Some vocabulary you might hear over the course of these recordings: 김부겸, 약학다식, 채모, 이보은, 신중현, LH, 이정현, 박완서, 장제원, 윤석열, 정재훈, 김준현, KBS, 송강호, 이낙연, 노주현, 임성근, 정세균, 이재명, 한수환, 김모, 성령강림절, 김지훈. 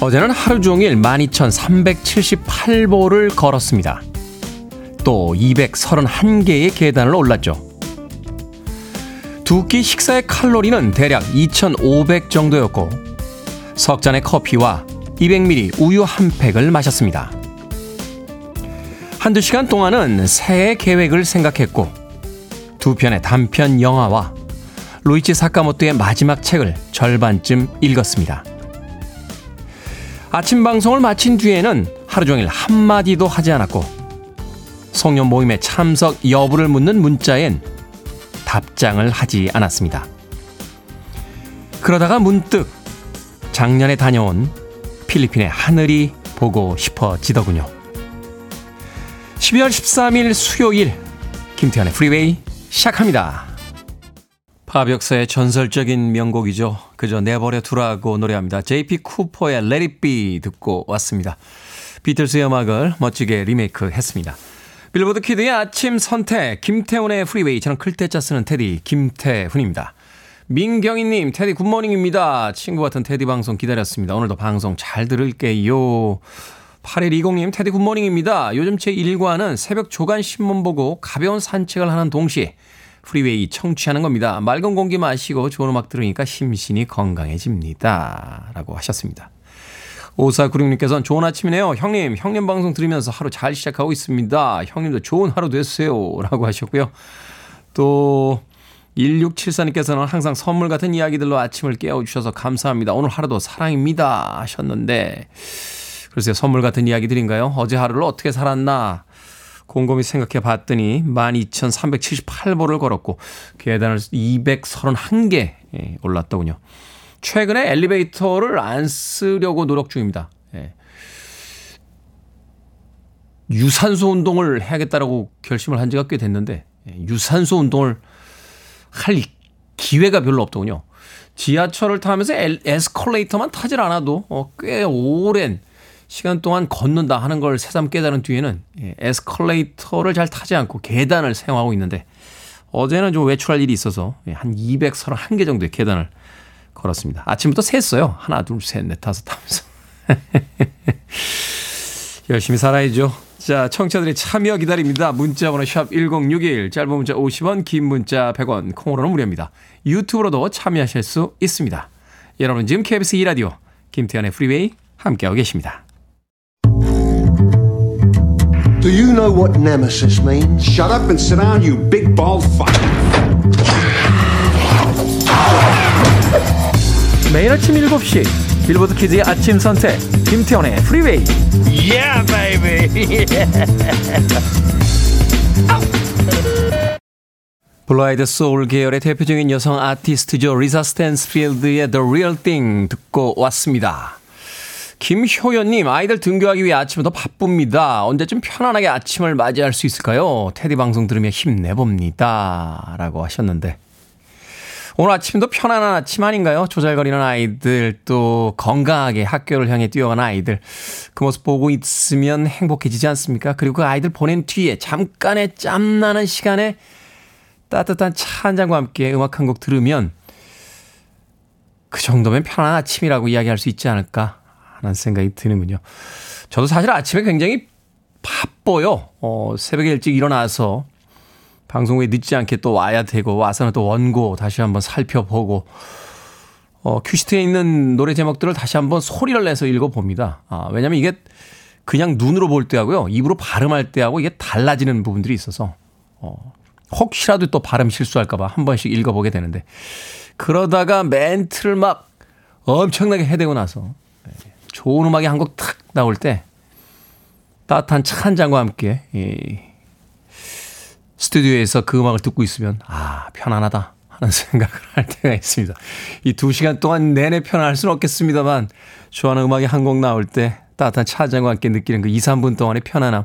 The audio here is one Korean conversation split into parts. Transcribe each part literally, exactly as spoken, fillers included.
어제는 하루 종일 만 이천삼백칠십팔 보를 걸었습니다. 또 이백삼십일 개의 계단을 올랐죠. 두 끼 식사의 칼로리는 대략 이천오백 정도였고 석 잔의 커피와 이백 밀리리터 우유 한 팩을 마셨습니다. 한두 시간 동안은 새해 계획을 생각했고 두 편의 단편 영화와 루이치 사카모토의 마지막 책을 절반쯤 읽었습니다. 아침 방송을 마친 뒤에는 하루 종일 한마디도 하지 않았고 송년 모임에 참석 여부를 묻는 문자엔 답장을 하지 않았습니다. 그러다가 문득 작년에 다녀온 필리핀의 하늘이 보고 싶어지더군요. 십이월 십삼일 수요일 김태현의 프리웨이 시작합니다. 팝 역사의 전설적인 명곡이죠. 그저 내버려 두라고 노래합니다. 제이피 쿠퍼의 Let It Be 듣고 왔습니다. 비틀스의 음악을 멋지게 리메이크 했습니다. 빌보드 키드의 아침 선택, 김태훈의 프리웨이. 저는 클테짜 쓰는 테디 김태훈입니다. 민경희님, 테디 굿모닝입니다. 친구 같은 테디 방송 기다렸습니다. 오늘도 방송 잘 들을게요. 팔일이공님, 테디 굿모닝입니다. 요즘 제 일과는 새벽 조간 신문 보고 가벼운 산책을 하는 동시에 프리웨이 청취하는 겁니다. 맑은 공기 마시고 좋은 음악 들으니까 심신이 건강해집니다. 라고 하셨습니다. 오사구육님께서는 좋은 아침이네요. 형님, 형님 방송 들으면서 하루 잘 시작하고 있습니다. 형님도 좋은 하루 되세요. 라고 하셨고요. 또 일육칠사님께서는 항상 선물 같은 이야기들로 아침을 깨워주셔서 감사합니다. 오늘 하루도 사랑입니다. 하셨는데 글쎄요. 선물 같은 이야기들인가요? 어제 하루를 어떻게 살았나 곰곰이 생각해 봤더니 만 이천삼백칠십팔 보를 걸었고 계단을 이백삼십일 개 올랐더군요. 최근에 엘리베이터를 안 쓰려고 노력 중입니다. 예. 유산소 운동을 해야겠다라고 결심을 한 지가 꽤 됐는데 예. 유산소 운동을 할 기회가 별로 없더군요. 지하철을 타면서 엘, 에스컬레이터만 타질 않아도 어, 꽤 오랜 시간 동안 걷는다 하는 걸 새삼 깨달은 뒤에는 예. 에스컬레이터를 잘 타지 않고 계단을 사용하고 있는데 어제는 좀 외출할 일이 있어서 예. 한 이백삼십일 개 정도의 계단을 걸었습니다. 아침부터 셌어요. 하나, 둘, 셋, 넷, 다섯 하면서. 열심히 살아야죠. 자, 청취자들의 참여 기다립니다. 문자번호 샵 일공육일, 짧은 문자 오십 원, 긴 문자 백 원, 콩으로는 무료입니다. 유튜브로도 참여하실 수 있습니다. 여러분 지금 케이비에스 이 라디오 김태현의 프리웨이 함께하고 계십니다. Do you know what nemesis means? Shut up and sit down, you big bald fuck. 매일 아침 일곱 시 빌보드 키즈의 아침 선택 김태원의 프리웨이. Yeah, baby. 블라이드 소울 계열의 대표적인 여성 아티스트죠. 리사 스탠스필드의 The Real Thing 듣고 왔습니다. 김효연님, 아이들 등교하기 위해 아침부터 바쁩니다. 언제쯤 편안하게 아침을 맞이할 수 있을까요? 테디 방송 들으며 힘내봅니다. 라고 하셨는데 오늘 아침도 편안한 아침 아닌가요? 조잘거리는 아이들, 또 건강하게 학교를 향해 뛰어가는 아이들. 그 모습 보고 있으면 행복해지지 않습니까? 그리고 그 아이들 보낸 뒤에 잠깐의 짬나는 시간에 따뜻한 차 한 잔과 함께 음악 한 곡 들으면 그 정도면 편안한 아침이라고 이야기할 수 있지 않을까 하는 생각이 드는군요. 저도 사실 아침에 굉장히 바빠요. 어, 새벽에 일찍 일어나서 방송 후에 늦지 않게 또 와야 되고 와서는 또 원고 다시 한번 살펴보고 어, 큐시트에 있는 노래 제목들을 다시 한번 소리를 내서 읽어봅니다. 아, 왜냐하면 이게 그냥 눈으로 볼 때하고요. 입으로 발음할 때하고 이게 달라지는 부분들이 있어서 어, 혹시라도 또 발음 실수할까 봐 한 번씩 읽어보게 되는데 그러다가 멘트를 막 엄청나게 해대고 나서 좋은 음악이 한 곡 탁 나올 때 따뜻한 차 한 잔과 함께 예. 스튜디오에서 그 음악을 듣고 있으면 아 편안하다 하는 생각을 할 때가 있습니다. 이 두 시간 동안 내내 편안할 수는 없겠습니다만 좋아하는 음악이 한 곡 나올 때 따뜻한 차 한 잔과 함께 느끼는 그 이, 삼 분 동안의 편안함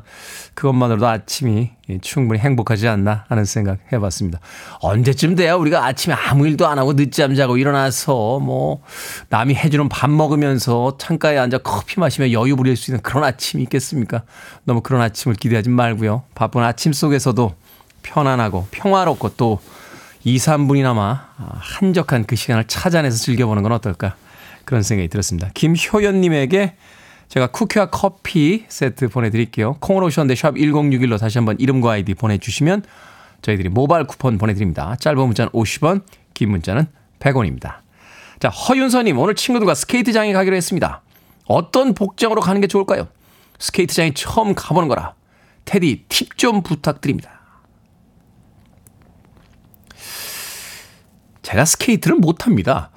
그것만으로도 아침이 충분히 행복하지 않나 하는 생각 해봤습니다. 언제쯤 돼야 우리가 아침에 아무 일도 안 하고 늦잠 자고 일어나서 뭐 남이 해주는 밥 먹으면서 창가에 앉아 커피 마시며 여유 부릴 수 있는 그런 아침이 있겠습니까? 너무 그런 아침을 기대하지 말고요. 바쁜 아침 속에서도 편안하고 평화롭고 또 이, 삼 분이나마 한적한 그 시간을 찾아내서 즐겨보는 건 어떨까 그런 생각이 들었습니다. 김효연님에게 제가 쿠키와 커피 세트 보내드릴게요. 콩으로 오셨는데 샵 일공육일로 다시 한번 이름과 아이디 보내주시면 저희들이 모바일 쿠폰 보내드립니다. 짧은 문자는 오십 원, 긴 문자는 백 원입니다. 자, 허윤서님, 오늘 친구들과 스케이트장에 가기로 했습니다. 어떤 복장으로 가는 게 좋을까요? 스케이트장에 처음 가보는 거라. 테디, 팁 좀 부탁드립니다. 제가 스케이트를 못합니다.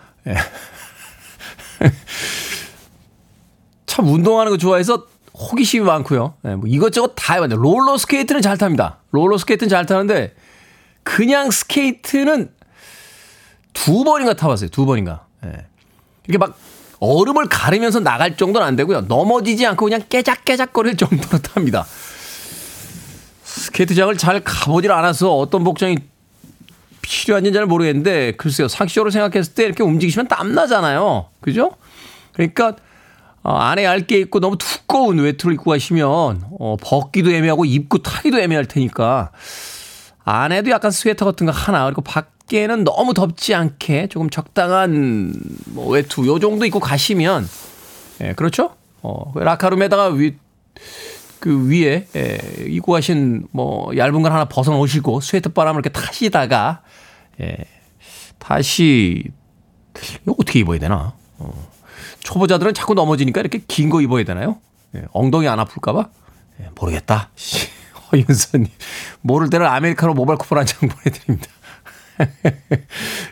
참 운동하는 거 좋아해서 호기심이 많고요. 뭐 이것저것 다 해봤는데 롤러 스케이트는 잘 탑니다. 롤러 스케이트는 잘 타는데 그냥 스케이트는 두 번인가 타봤어요. 두 번인가. 이렇게 막 얼음을 가르면서 나갈 정도는 안 되고요. 넘어지지 않고 그냥 깨작깨작거릴 정도로 탑니다. 스케이트장을 잘 가보질 않아서 어떤 복장이 필요한지는 잘 모르겠는데 글쎄요. 상식적으로 생각했을 때 이렇게 움직이시면 땀나잖아요. 그죠? 그러니까 어, 안에 얇게 입고 너무 두꺼운 외투를 입고 가시면 어, 벗기도 애매하고 입고 타기도 애매할 테니까 안에도 약간 스웨터 같은 거 하나 그리고 밖에는 너무 덥지 않게 조금 적당한 뭐 외투 요 정도 입고 가시면 예, 그렇죠? 어, 라카룸에다가 위, 그 위에 예, 입고 가신 뭐 얇은 걸 하나 벗어놓으시고 스웨터 바람을 이렇게 타시다가 예, 다시 이거 어떻게 입어야 되나? 어. 초보자들은 자꾸 넘어지니까 이렇게 긴 거 입어야 되나요? 예, 엉덩이 안 아플까봐? 예, 모르겠다. 허윤서님. 모를 때는 아메리카노 모바일 쿠폰 한 장 보내드립니다.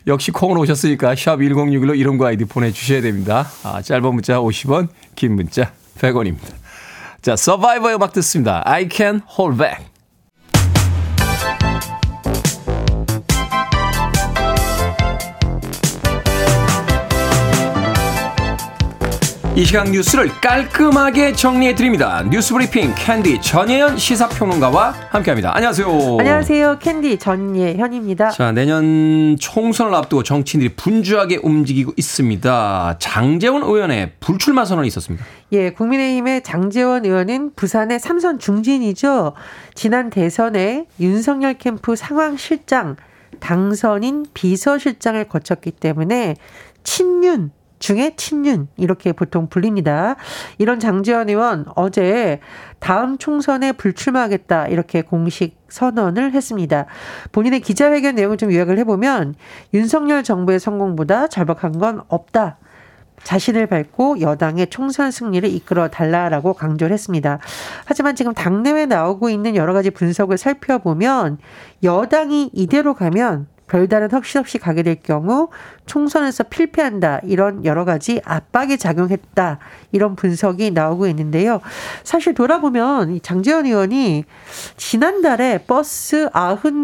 역시 콩으로 오셨으니까 샵 일공육일로 이름과 아이디 보내주셔야 됩니다. 아, 짧은 문자 오십 원, 긴 문자 백 원입니다. 자, 서바이버의 음악 듣습니다. I can hold back. 이 시간 뉴스를 깔끔하게 정리해드립니다. 뉴스브리핑 캔디 전예현 시사평론가와 함께합니다. 안녕하세요. 안녕하세요. 캔디 전예현입니다. 자, 내년 총선을 앞두고 정치인들이 분주하게 움직이고 있습니다. 장제원 의원의 불출마 선언이 있었습니다. 예, 국민의힘의 장제원 의원은 부산의 삼선 중진이죠. 지난 대선에 윤석열 캠프 상황실장, 당선인 비서실장을 거쳤기 때문에 친윤 중에 친윤 이렇게 보통 불립니다. 이런 장제원 의원 어제 다음 총선에 불출마하겠다 이렇게 공식 선언을 했습니다. 본인의 기자회견 내용을 좀 요약을 해보면 윤석열 정부의 성공보다 절박한 건 없다. 자신을 밟고 여당의 총선 승리를 이끌어달라라고 강조를 했습니다. 하지만 지금 당내에 나오고 있는 여러 가지 분석을 살펴보면 여당이 이대로 가면 별다른 혁신 없이 가게 될 경우 총선에서 필패한다. 이런 여러 가지 압박이 작용했다. 이런 분석이 나오고 있는데요. 사실 돌아보면 장제원 의원이 지난달에 버스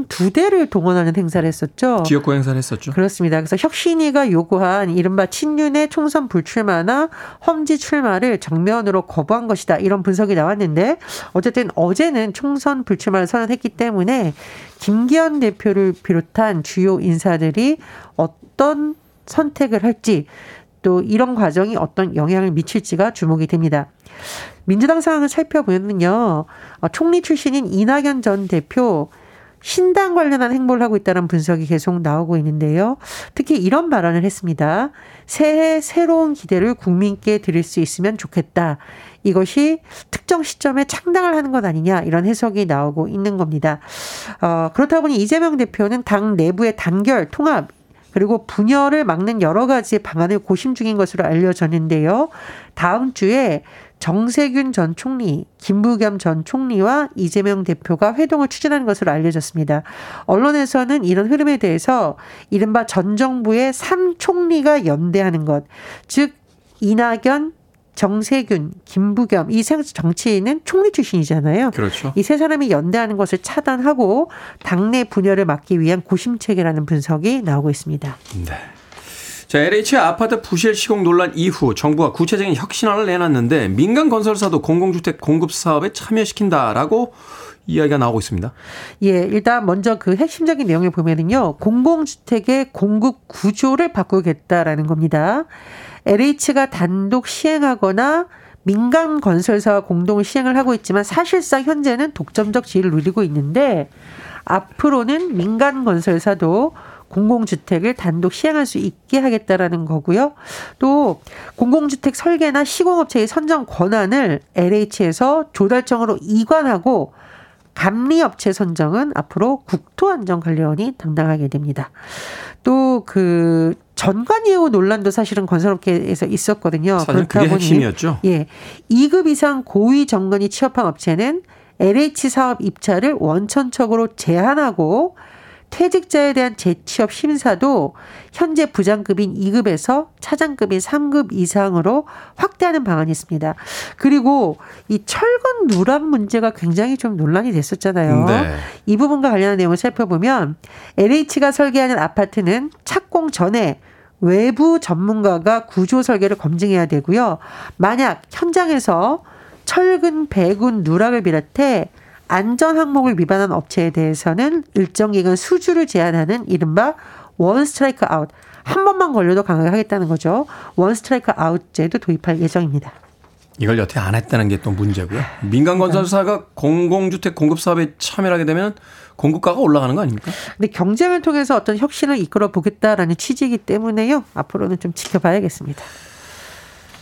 구십이 대를 동원하는 행사를 했었죠. 지역구 행사를 했었죠. 그렇습니다. 그래서 혁신위가 요구한 이른바 친윤의 총선 불출마나 험지 출마를 정면으로 거부한 것이다. 이런 분석이 나왔는데 어쨌든 어제는 총선 불출마를 선언했기 때문에 김기현 대표를 비롯한 주요 인사들이 어떤 선택을 할지 또 이런 과정이 어떤 영향을 미칠지가 주목이 됩니다. 민주당 상황을 살펴보면요. 총리 출신인 이낙연 전 대표 신당 관련한 행보를 하고 있다는 분석이 계속 나오고 있는데요. 특히 이런 발언을 했습니다. 새해 새로운 기대를 국민께 드릴 수 있으면 좋겠다. 이것이 특정 시점에 창당을 하는 것 아니냐 이런 해석이 나오고 있는 겁니다. 어, 그렇다 보니 이재명 대표는 당 내부의 단결, 통합 그리고 분열을 막는 여러 가지 방안을 고심 중인 것으로 알려졌는데요. 다음 주에 정세균 전 총리, 김부겸 전 총리와 이재명 대표가 회동을 추진하는 것으로 알려졌습니다. 언론에서는 이런 흐름에 대해서 이른바 전 정부의 삼 총리가 연대하는 것, 즉 이낙연, 정세균, 김부겸 이 세 정치인은 총리 출신이잖아요. 그렇죠. 이 세 사람이 연대하는 것을 차단하고 당내 분열을 막기 위한 고심책이라는 분석이 나오고 있습니다. 네. 자, 엘에이치 아파트 부실 시공 논란 이후 정부가 구체적인 혁신안을 내놨는데 민간 건설사도 공공주택 공급 사업에 참여시킨다라고 이야기가 나오고 있습니다. 예, 일단 먼저 그 핵심적인 내용을 보면은요, 공공주택의 공급 구조를 바꾸겠다라는 겁니다. 엘에이치가 단독 시행하거나 민간 건설사와 공동 시행을 하고 있지만 사실상 현재는 독점적 지위를 누리고 있는데 앞으로는 민간 건설사도 공공주택을 단독 시행할 수 있게 하겠다라는 거고요. 또 공공주택 설계나 시공업체의 선정 권한을 엘에이치에서 조달청으로 이관하고 감리업체 선정은 앞으로 국토안전관리원이 담당하게 됩니다. 또 그 전관예우 논란도 사실은 건설업계에서 있었거든요. 사실 그게 보니, 핵심이었죠. 예, 이 급 이상 고위 정관이 취업한 업체는 엘에이치 사업 입찰을 원천적으로 제한하고 퇴직자에 대한 재취업 심사도 현재 부장급인 이 급에서 차장급인 삼 급 이상으로 확대하는 방안이 있습니다. 그리고 이 철근 누람 문제가 굉장히 좀 논란이 됐었잖아요. 네. 이 부분과 관련한 내용을 살펴보면 엘에이치가 설계하는 아파트는 착공 전에 외부 전문가가 구조 설계를 검증해야 되고요. 만약 현장에서 철근, 배군, 누락을 비롯해 안전 항목을 위반한 업체에 대해서는 일정 기간 수주를 제한하는 이른바 원 스트라이크 아웃. 한 번만 걸려도 강하게 하겠다는 거죠. 원 스트라이크 아웃제도 도입할 예정입니다. 이걸 여태 안 했다는 게 또 문제고요. 민간 건설사가 공공주택 공급 사업에 참여하게 되면 공급가가 올라가는 거 아닙니까? 근데 경쟁을 통해서 어떤 혁신을 이끌어 보겠다라는 취지이기 때문에요. 앞으로는 좀 지켜봐야겠습니다.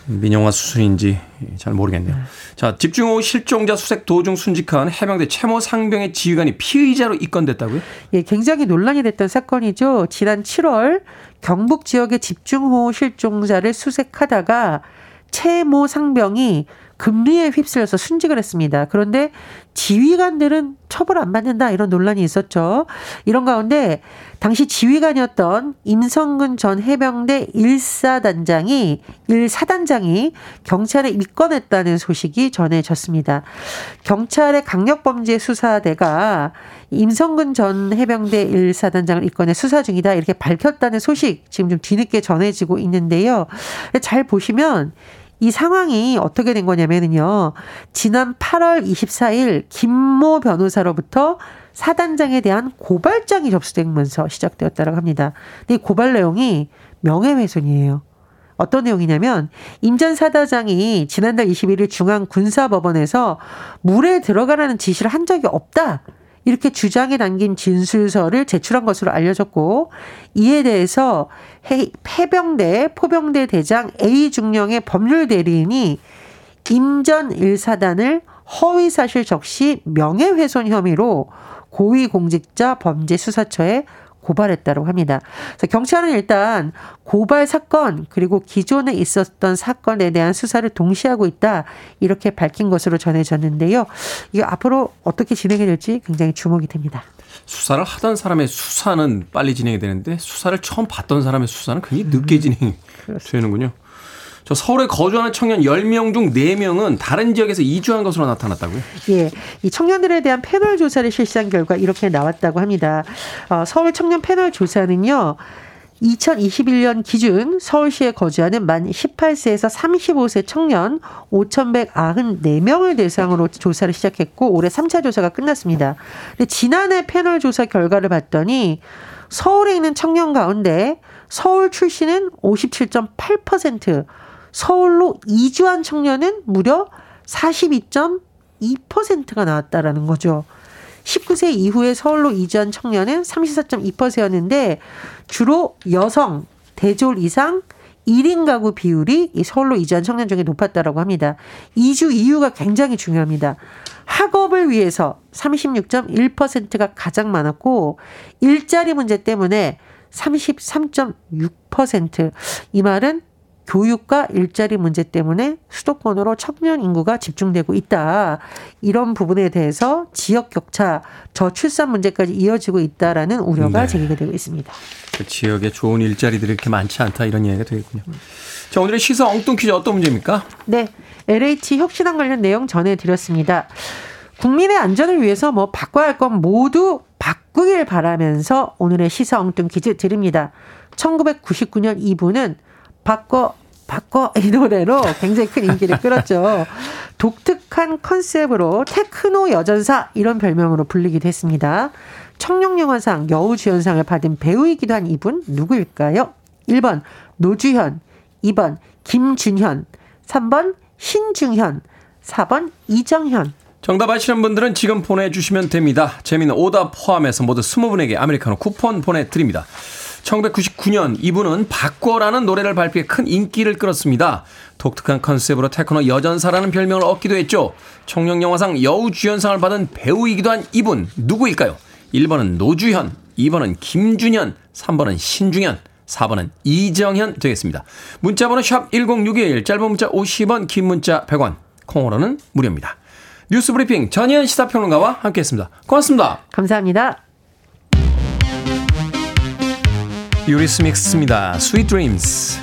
민영화 수순인지 잘 모르겠네요. 자, 집중호우 실종자 수색 도중 순직한 해병대 채모 상병의 지휘관이 피의자로 입건됐다고요? 예, 굉장히 논란이 됐던 사건이죠. 지난 칠월 경북 지역의 집중호우 실종자를 수색하다가 채모 상병이 금리에 휩쓸려서 순직을 했습니다. 그런데 지휘관들은 처벌 안 받는다 이런 논란이 있었죠. 이런 가운데 당시 지휘관이었던 임성근 전 해병대 일 사단장이 일 사단장이 경찰에 입건했다는 소식이 전해졌습니다. 경찰의 강력범죄수사대가 임성근 전 해병대 일 사단장을 입건해 수사 중이다 이렇게 밝혔다는 소식 지금 좀 뒤늦게 전해지고 있는데요. 잘 보시면 이 상황이 어떻게 된 거냐면요. 지난 팔월 이십사일 김모 변호사로부터 사단장에 대한 고발장이 접수되면서 시작되었다고 합니다. 근데 이 고발 내용이 명예훼손이에요. 어떤 내용이냐면 임 전 사단장이 지난달 이십일일 중앙군사법원에서 물에 들어가라는 지시를 한 적이 없다. 이렇게 주장에 담긴 진술서를 제출한 것으로 알려졌고 이에 대해서 해병대 포병대 대장 A 중령의 법률 대리인이 임 전 일 사단을 허위사실 적시 명예훼손 혐의로 고위공직자범죄수사처에 고발했다고 합니다. 그래서 경찰은 일단 고발 사건 그리고 기존에 있었던 사건에 대한 수사를 동시에 하고 있다 이렇게 밝힌 것으로 전해졌는데요. 이게 앞으로 어떻게 진행이 될지 굉장히 주목이 됩니다. 수사를 하던 사람의 수사는 빨리 진행이 되는데 수사를 처음 받던 사람의 수사는 굉장히 늦게 진행이 음, 되는군요. 저 서울에 거주하는 청년 열 명 중 네 명은 다른 지역에서 이주한 것으로 나타났다고요? 예, 이 청년들에 대한 패널 조사를 실시한 결과 이렇게 나왔다고 합니다. 어, 서울 청년 패널 조사는요. 이천이십일년 기준 서울시에 거주하는 만 열여덟 세에서 서른다섯 세 청년 오천백구십사 명을 대상으로 조사를 시작했고 올해 삼 차 조사가 끝났습니다. 근데 지난해 패널 조사 결과를 봤더니 서울에 있는 청년 가운데 서울 출신은 오십칠 점 팔 퍼센트, 서울로 이주한 청년은 무려 사십이 점 이 퍼센트가 나왔다라는 거죠. 십구 세 이후에 서울로 이주한 청년은 삼십사 점 이 퍼센트였는데 주로 여성, 대졸 이상, 일 인 가구 비율이 서울로 이주한 청년 중에 높았다라고 합니다. 이주 이유가 굉장히 중요합니다. 학업을 위해서 삼십육 점 일 퍼센트가 가장 많았고 일자리 문제 때문에 삼십삼 점 육 퍼센트. 이 말은 교육과 일자리 문제 때문에 수도권으로 청년 인구가 집중되고 있다. 이런 부분에 대해서 지역 격차, 저출산 문제까지 이어지고 있다라는 우려가 네. 제기가 되고 있습니다. 그 지역에 좋은 일자리들이 이렇게 많지 않다 이런 이야기가 되겠군요. 자, 오늘의 시사 엉뚱 퀴즈 어떤 문제입니까? 네, 엘에이치 혁신안 관련 내용 전해드렸습니다. 국민의 안전을 위해서 뭐 바꿔야 할 건 모두 바꾸길 바라면서 오늘의 시사 엉뚱 퀴즈 드립니다. 천구백구십구년 이분은 바꿔 바꿔 이 노래로 굉장히 큰 인기를 끌었죠. 독특한 컨셉으로 테크노 여전사 이런 별명으로 불리기도 했습니다. 청룡영화상 여우주연상을 받은 배우이기도 한 이분 누구일까요? 일 번 노주현, 이 번 김준현, 삼 번 신중현, 사 번 이정현. 정답 아시는 분들은 지금 보내주시면 됩니다. 재미있는 오답 포함해서 모두 이십 분에게 아메리카노 쿠폰 보내드립니다. 천구백구십구 년 이분은 바꿔라는 노래를 발표해 큰 인기를 끌었습니다. 독특한 컨셉으로 테크노 여전사라는 별명을 얻기도 했죠. 청룡영화상 여우주연상을 받은 배우이기도 한 이분 누구일까요? 일 번은 노주현, 이 번은 김준현, 삼 번은 신중현, 사 번은 이정현 되겠습니다. 문자번호 샵 일공육일, 짧은 문자 오십 원, 긴 문자 백 원, 콩으로는 무료입니다. 뉴스브리핑 전희연 시사평론가와 함께했습니다. 고맙습니다. 감사합니다. 유리스믹스입니다. Sweet Dreams.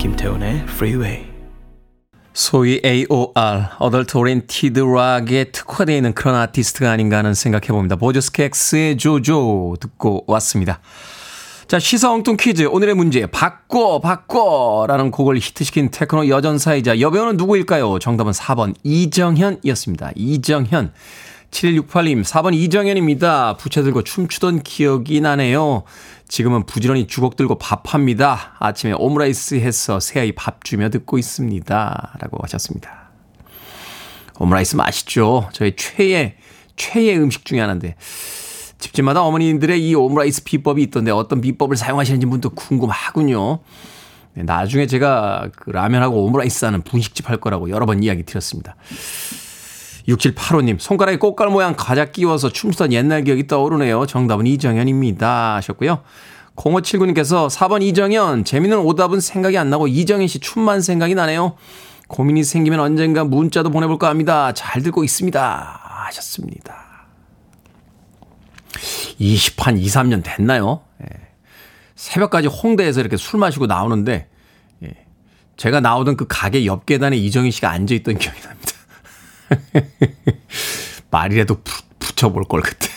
김태훈의 Freeway. 소위 에이오알, 어덜트 오리엔티드 락에 특화되어 있는 그런 아티스트가 아닌가 하는 생각해봅니다. 보조스캑스의 조조 듣고 왔습니다. 자, 시사 엉뚱 퀴즈 오늘의 문제, 바꿔 바꿔 라는 곡을 히트시킨 테크노 여전사이자 여배우는 누구일까요? 정답은 사 번 이정현이었습니다. 이정현. 칠일육팔 님, 사 번 이정현입니다. 부채 들고 춤추던 기억이 나네요. 지금은 부지런히 주걱 들고 밥합니다. 아침에 오므라이스 해서 새아이 밥 주며 듣고 있습니다. 라고 하셨습니다. 오므라이스 맛있죠. 저의 최애, 최애 음식 중에 하나인데. 집집마다 어머니들의 이 오므라이스 비법이 있던데 어떤 비법을 사용하시는지 분도 궁금하군요. 나중에 제가 그 라면하고 오므라이스 하는 분식집 할 거라고 여러 번 이야기 드렸습니다. 육칠팔오 님, 손가락에 꽃갈 모양 과자 끼워서 춤추던 옛날 기억이 떠오르네요. 정답은 이정현입니다 하셨고요. 공오칠구 님께서 사 번 이정현, 재미있는 오답은 생각이 안 나고 이정현 씨 춤만 생각이 나네요. 고민이 생기면 언젠가 문자도 보내볼까 합니다. 잘 듣고 있습니다 하셨습니다. 이십한 이십삼 년 됐나요? 예. 새벽까지 홍대에서 이렇게 술 마시고 나오는데, 예. 제가 나오던 그 가게 옆 계단에 이정현 씨가 앉아있던 기억이 납니다. 말이라도 부, 붙여볼 걸 그때.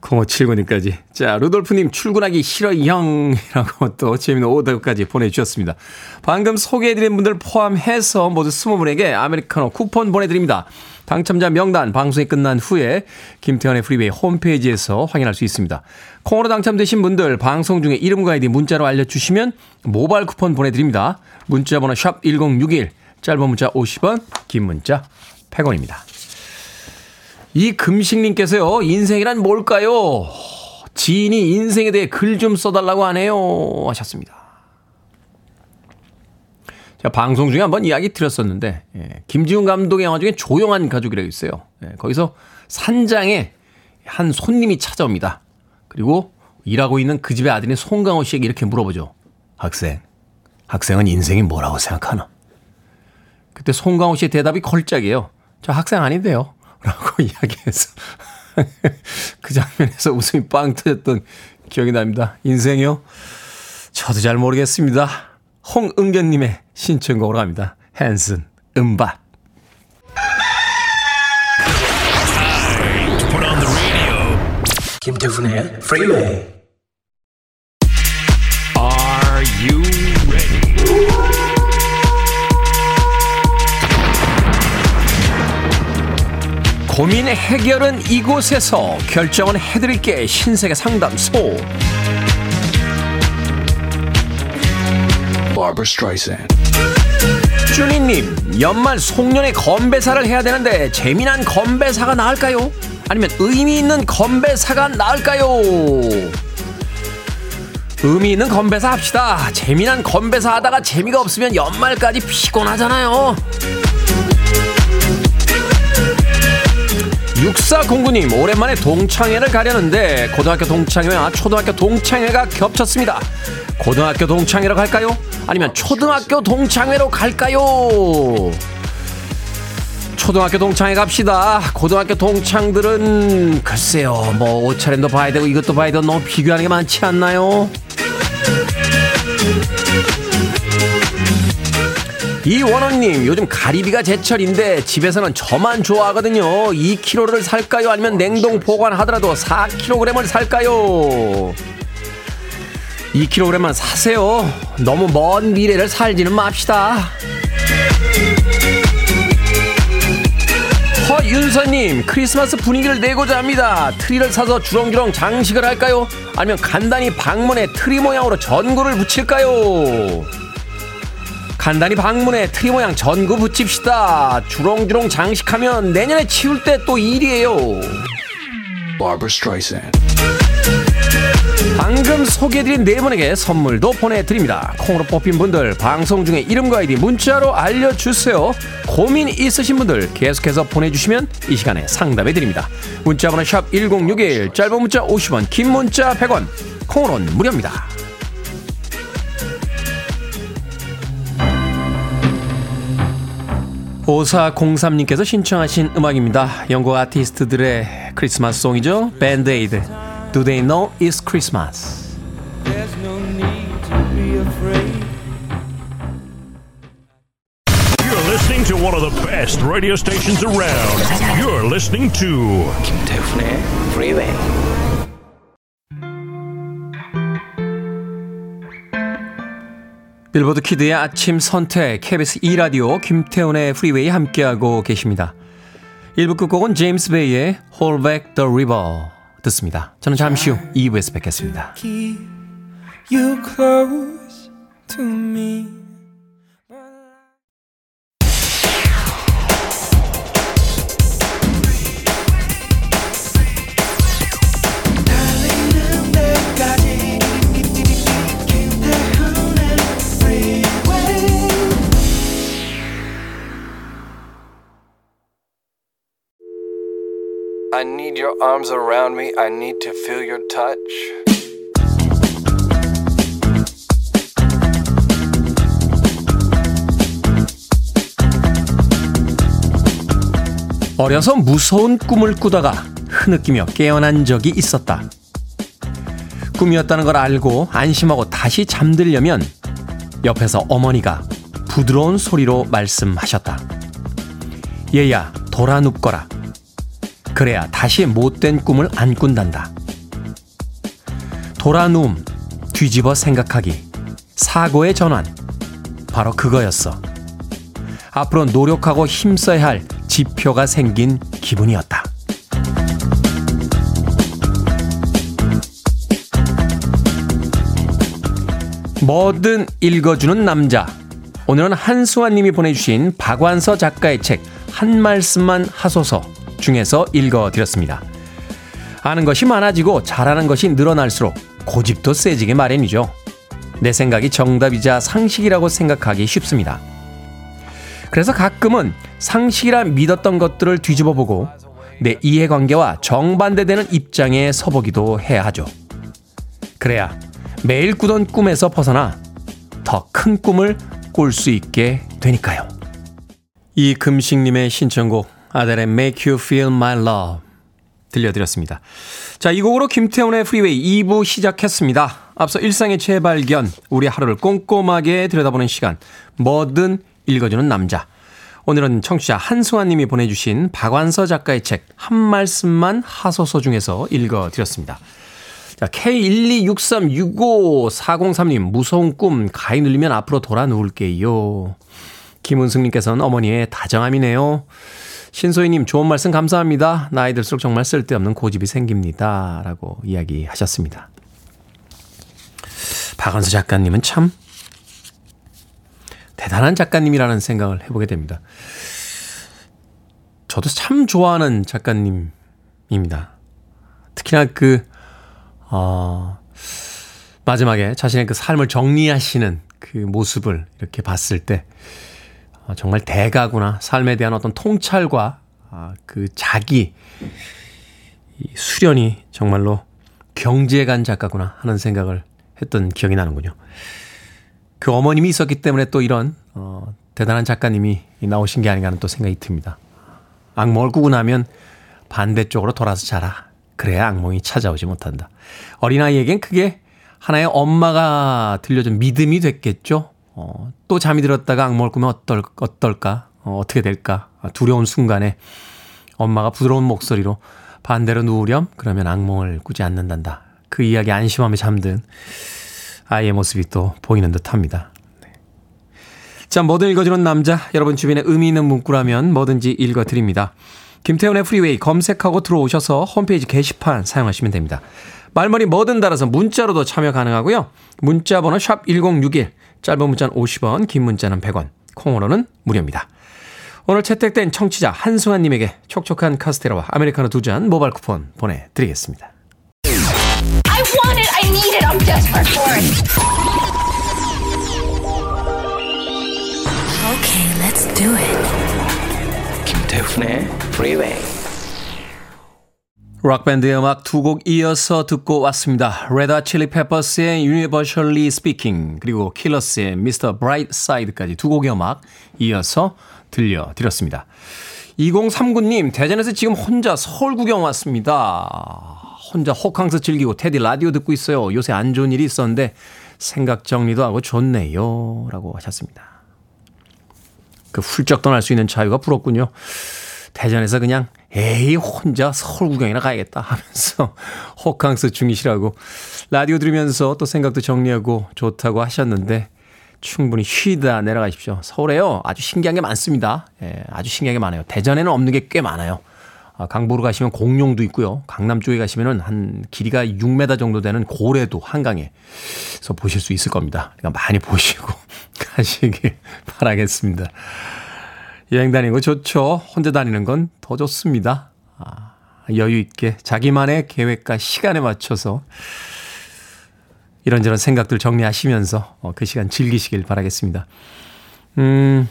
공오칠구 님까지. 자, 루돌프님 출근하기 싫어 형이라고 또 재미있는 오답까지 보내주셨습니다. 방금 소개해드린 분들 포함해서 모두 이십 분에게 아메리카노 쿠폰 보내드립니다. 당첨자 명단 방송이 끝난 후에 김태현의 프리웨이 홈페이지에서 확인할 수 있습니다. 콩으로 당첨되신 분들 방송 중에 이름과 아이디 문자로 알려주시면 모바일 쿠폰 보내드립니다. 문자번호 샵 일공육일, 짧은 문자 오십 원, 긴 문자 백 원입니다. 이금식님께서요, 인생이란 뭘까요? 지인이 인생에 대해 글 좀 써달라고 하네요 하셨습니다. 제가 방송 중에 한번 이야기 드렸었는데, 예, 김지훈 감독의 영화 중에 조용한 가족이라고 있어요. 예, 거기서 산장에 한 손님이 찾아옵니다. 그리고 일하고 있는 그 집의 아들인 송강호 씨에게 이렇게 물어보죠. 학생, 학생은 인생이 뭐라고 생각하나? 그때 송강호 씨의 대답이 걸작이에요. 저 학생 아닌데요 라고 이야기해서 그 장면에서 웃음이 빵 터졌던 기억이 납니다. 인생이요? 저도 잘 모르겠습니다. 홍은경님의 신청곡으로 갑니다. 헨슨, 음바. 김태훈의 Freeway. Are you 고민 해결은 이곳에서 결정은 해드릴게. 신세계 상담소. 준희님, 연말 송년회 건배사를 해야 되는데 재미난 건배사가 나을까요? 아니면 의미 있는 건배사가 나을까요? 의미 있는 건배사 합시다. 재미난 건배사 하다가 재미가 없으면 연말까지 피곤하잖아요. 육사공구 님, 오랜만에 동창회를 가려는데 고등학교 동창회와 초등학교 동창회가 겹쳤습니다. 고등학교 동창회로 갈까요? 아니면 초등학교 동창회로 갈까요? 초등학교 동창회 갑시다. 고등학교 동창들은 글쎄요, 뭐 옷차림도 봐야 되고 이것도 봐야 되고 너무 비교하는 게 많지 않나요? 이원원님, 요즘 가리비가 제철인데 집에서는 저만 좋아하거든요. 이 킬로그램를 살까요? 아니면 냉동 보관하더라도 사 킬로그램을 살까요? 이 킬로그램만 사세요. 너무 먼 미래를 살지는 맙시다. 윤서님, 크리스마스 분위기를 내고자 합니다. 트리를 사서 주렁주렁 장식을 할까요? 아니면 간단히 방문에 트리 모양으로 전구를 붙일까요? 간단히 방문에 트리 모양 전구 붙입시다. 주렁주렁 장식하면 내년에 치울 때 또 일이에요. 방금 소개해드린 네 분에게 선물도 보내드립니다. 콩으로 뽑힌 분들 방송 중에 이름과 아이디 문자로 알려주세요. 고민 있으신 분들 계속해서 보내주시면 이 시간에 상담해드립니다. 문자번호 샵 일공육일, 짧은 문자 오십 원, 긴 문자 백 원, 콩으로는 무료입니다. 오사공삼님께서 신청하신 음악입니다. 영국 아티스트들의 크리스마스 송이죠. 밴드 에이드, Do they know it's Christmas? There's no need to be afraid. You're listening to one of the best radio stations around. You're listening to 김태훈의 Freeway. 빌보드 키드의 아침 선택 케이비에스 이 라디오 김태훈의 Freeway 함께하고 계십니다. 일부 끝곡은 제임스 베이의 Hold Back the River 듣습니다. 저는 잠시 후 이 부에서 뵙겠습니다. I need your arms around me. I need to feel your touch. 어려서 무서운 꿈을 꾸다가 흐느끼며 깨어난 적이 있었다. 꿈이었다는 걸 알고 안심하고 다시 잠들려면 옆에서 어머니가 부드러운 소리로 말씀하셨다. 얘야, 돌아 눕거라. 그래야 다시 못된 꿈을 안 꾼단다. 돌아 누움, 뒤집어 생각하기, 사고의 전환, 바로 그거였어. 앞으로 노력하고 힘써야 할 지표가 생긴 기분이었다. 뭐든 읽어주는 남자. 오늘은 한수환 님이 보내주신 박완서 작가의 책 한 말씀만 하소서 중에서 읽어드렸습니다. 아는 것이 많아지고 잘하는 것이 늘어날수록 고집도 세지게 마련이죠. 내 생각이 정답이자 상식이라고 생각하기 쉽습니다. 그래서 가끔은 상식이라 믿었던 것들을 뒤집어보고 내 이해관계와 정반대되는 입장에 서보기도 해야 하죠. 그래야 매일 꾸던 꿈에서 벗어나 더 큰 꿈을 꿀 수 있게 되니까요. 이 금식님의 신청곡 아델의 Make You Feel My Love 들려드렸습니다. 자, 이 곡으로 김태훈의 프리웨이 이 부 시작했습니다. 앞서 일상의 재발견, 우리 하루를 꼼꼼하게 들여다보는 시간, 뭐든 읽어주는 남자. 오늘은 청취자 한승환 님이 보내주신 박완서 작가의 책 한 말씀만 하소서 중에서 읽어드렸습니다. 자, 케이 일이육삼육오사공삼님 무서운 꿈 가위 눌리면 앞으로 돌아 누울게요. 김은숙님께서는 어머니의 다정함이네요. 신소희님, 좋은 말씀 감사합니다. 나이 들수록 정말 쓸데없는 고집이 생깁니다. 라고 이야기하셨습니다. 박완서 작가님은 참 대단한 작가님이라는 생각을 해보게 됩니다. 저도 참 좋아하는 작가님입니다. 특히나 그 어, 마지막에 자신의 그 삶을 정리하시는 그 모습을 이렇게 봤을 때 정말 대가구나, 삶에 대한 어떤 통찰과 그 자기 수련이 정말로 경지에 간 작가구나 하는 생각을 했던 기억이 나는군요. 그 어머님이 있었기 때문에 또 이런 어, 대단한 작가님이 나오신 게 아닌가 하는 또 생각이 듭니다. 악몽을 꾸고 나면 반대쪽으로 돌아서 자라. 그래야 악몽이 찾아오지 못한다. 어린아이에겐 그게 하나의 엄마가 들려준 믿음이 됐겠죠. 어, 또 잠이 들었다가 악몽을 꾸면 어떨, 어떨까? 어, 어떻게 될까? 두려운 순간에 엄마가 부드러운 목소리로 반대로 누우렴? 그러면 악몽을 꾸지 않는단다. 그 이야기 안심함에 잠든 아이의 모습이 또 보이는 듯합니다. 네. 자, 뭐든 읽어주는 남자. 여러분 주변에 의미 있는 문구라면 뭐든지 읽어드립니다. 김태훈의 프리웨이 검색하고 들어오셔서 홈페이지 게시판 사용하시면 됩니다. 말머리 뭐든 달아서 문자로도 참여 가능하고요. 문자 번호 샵 천육십일, 짧은 문자는 오십 원, 긴 문자는 백 원, 콩으로는 무료입니다. 오늘 채택된 청취자 한승환님에게 촉촉한 카스테라와 아메리카노 두 잔 모바일 쿠폰 보내드리겠습니다. I want it, I need it, I'm desperate for it. Okay, let's do it. 김태훈의 프리웨이. 록밴드의 음악 두 곡 이어서 듣고 왔습니다. Red Hot Chili Peppers의 Universally Speaking 그리고 킬러스의 미스터 Brightside 두 곡의 음악 이어서 들려드렸습니다. 이공삼구 님, 대전에서 지금 혼자 서울 구경 왔습니다. 혼자 호캉스 즐기고 테디 라디오 듣고 있어요. 요새 안 좋은 일이 있었는데 생각 정리도 하고 좋네요. 라고 하셨습니다. 그 훌쩍 떠날 수 있는 자유가 부럽군요. 대전에서 그냥 에이 혼자 서울 구경이나 가야겠다 하면서 호캉스 중이시라고 라디오 들으면서 또 생각도 정리하고 좋다고 하셨는데 충분히 쉬다 내려가십시오. 서울에요. 아주 신기한 게 많습니다. 예, 아주 신기한 게 많아요. 대전에는 없는 게 꽤 많아요. 강보로 가시면 공룡도 있고요. 강남 쪽에 가시면 한 길이가 육 미터 정도 되는 고래도 한강에서 보실 수 있을 겁니다. 그러니까 많이 보시고 가시길 바라겠습니다. 여행 다니는 거 좋죠. 혼자 다니는 건 더 좋습니다. 아, 여유 있게 자기만의 계획과 시간에 맞춰서 이런저런 생각들 정리하시면서 그 시간 즐기시길 바라겠습니다. 음...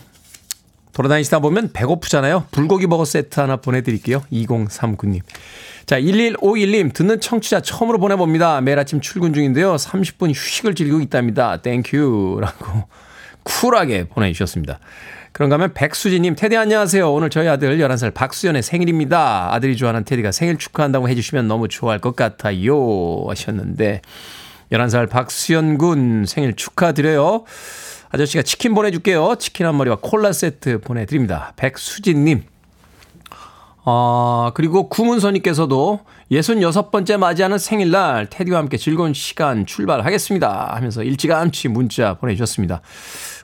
돌아다니시다 보면 배고프잖아요. 불고기 버거 세트 하나 보내드릴게요. 이공삼구 님. 자, 일일오일 님. 듣는 청취자 처음으로 보내봅니다. 매일 아침 출근 중인데요. 삼십 분 휴식을 즐기고 있답니다. 땡큐. 라고 쿨하게 보내주셨습니다. 그런가 하면 백수진님. 테디 안녕하세요. 오늘 저희 아들 열한 살 박수연의 생일입니다. 아들이 좋아하는 테디가 생일 축하한다고 해주시면 너무 좋아할 것 같아요. 하셨는데 열한 살 박수연 군 생일 축하드려요. 아저씨가 치킨 보내줄게요. 치킨 한 마리와 콜라 세트 보내드립니다. 백수진님. 어, 그리고 구문선님께서도 예순여섯 번째 맞이하는 생일날 테디와 함께 즐거운 시간 출발하겠습니다 하면서 일찌감치 문자 보내주셨습니다.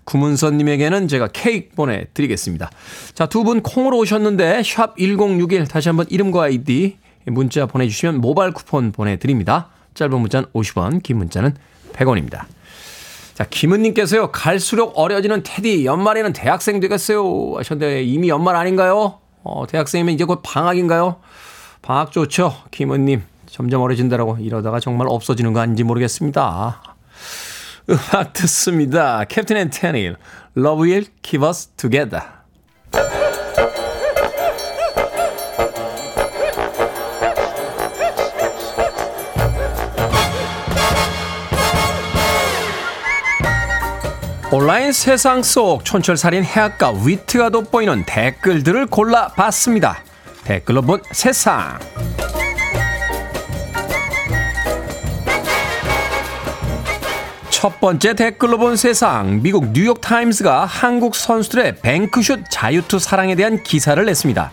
구문선님에게는 제가 케이크 보내드리겠습니다. 자, 두 분 콩으로 오셨는데 샵 천육십일 다시 한번 이름과 아이디 문자 보내주시면 모바일 쿠폰 보내드립니다. 짧은 문자는 오십 원, 긴 문자는 백 원입니다. 자, 김은님께서요. 갈수록 어려지는 테디 연말에는 대학생 되겠어요 하셨는데 이미 연말 아닌가요? 어, 대학생이면 이제 곧 방학인가요? 방학 좋죠. 김은님 점점 어려진다라고 이러다가 정말 없어지는 거 아닌지 모르겠습니다. 음악 듣습니다. 캡틴 앤 테넌 Love Will Keep Us Together. 온라인 세상 속 촌철살인 해학과 위트가 돋보이는 댓글들을 골라봤습니다. 댓글로 본 세상. 첫 번째 댓글로 본 세상. 미국 뉴욕타임스가 한국 선수들의 뱅크슛 자유투 사랑에 대한 기사를 냈습니다.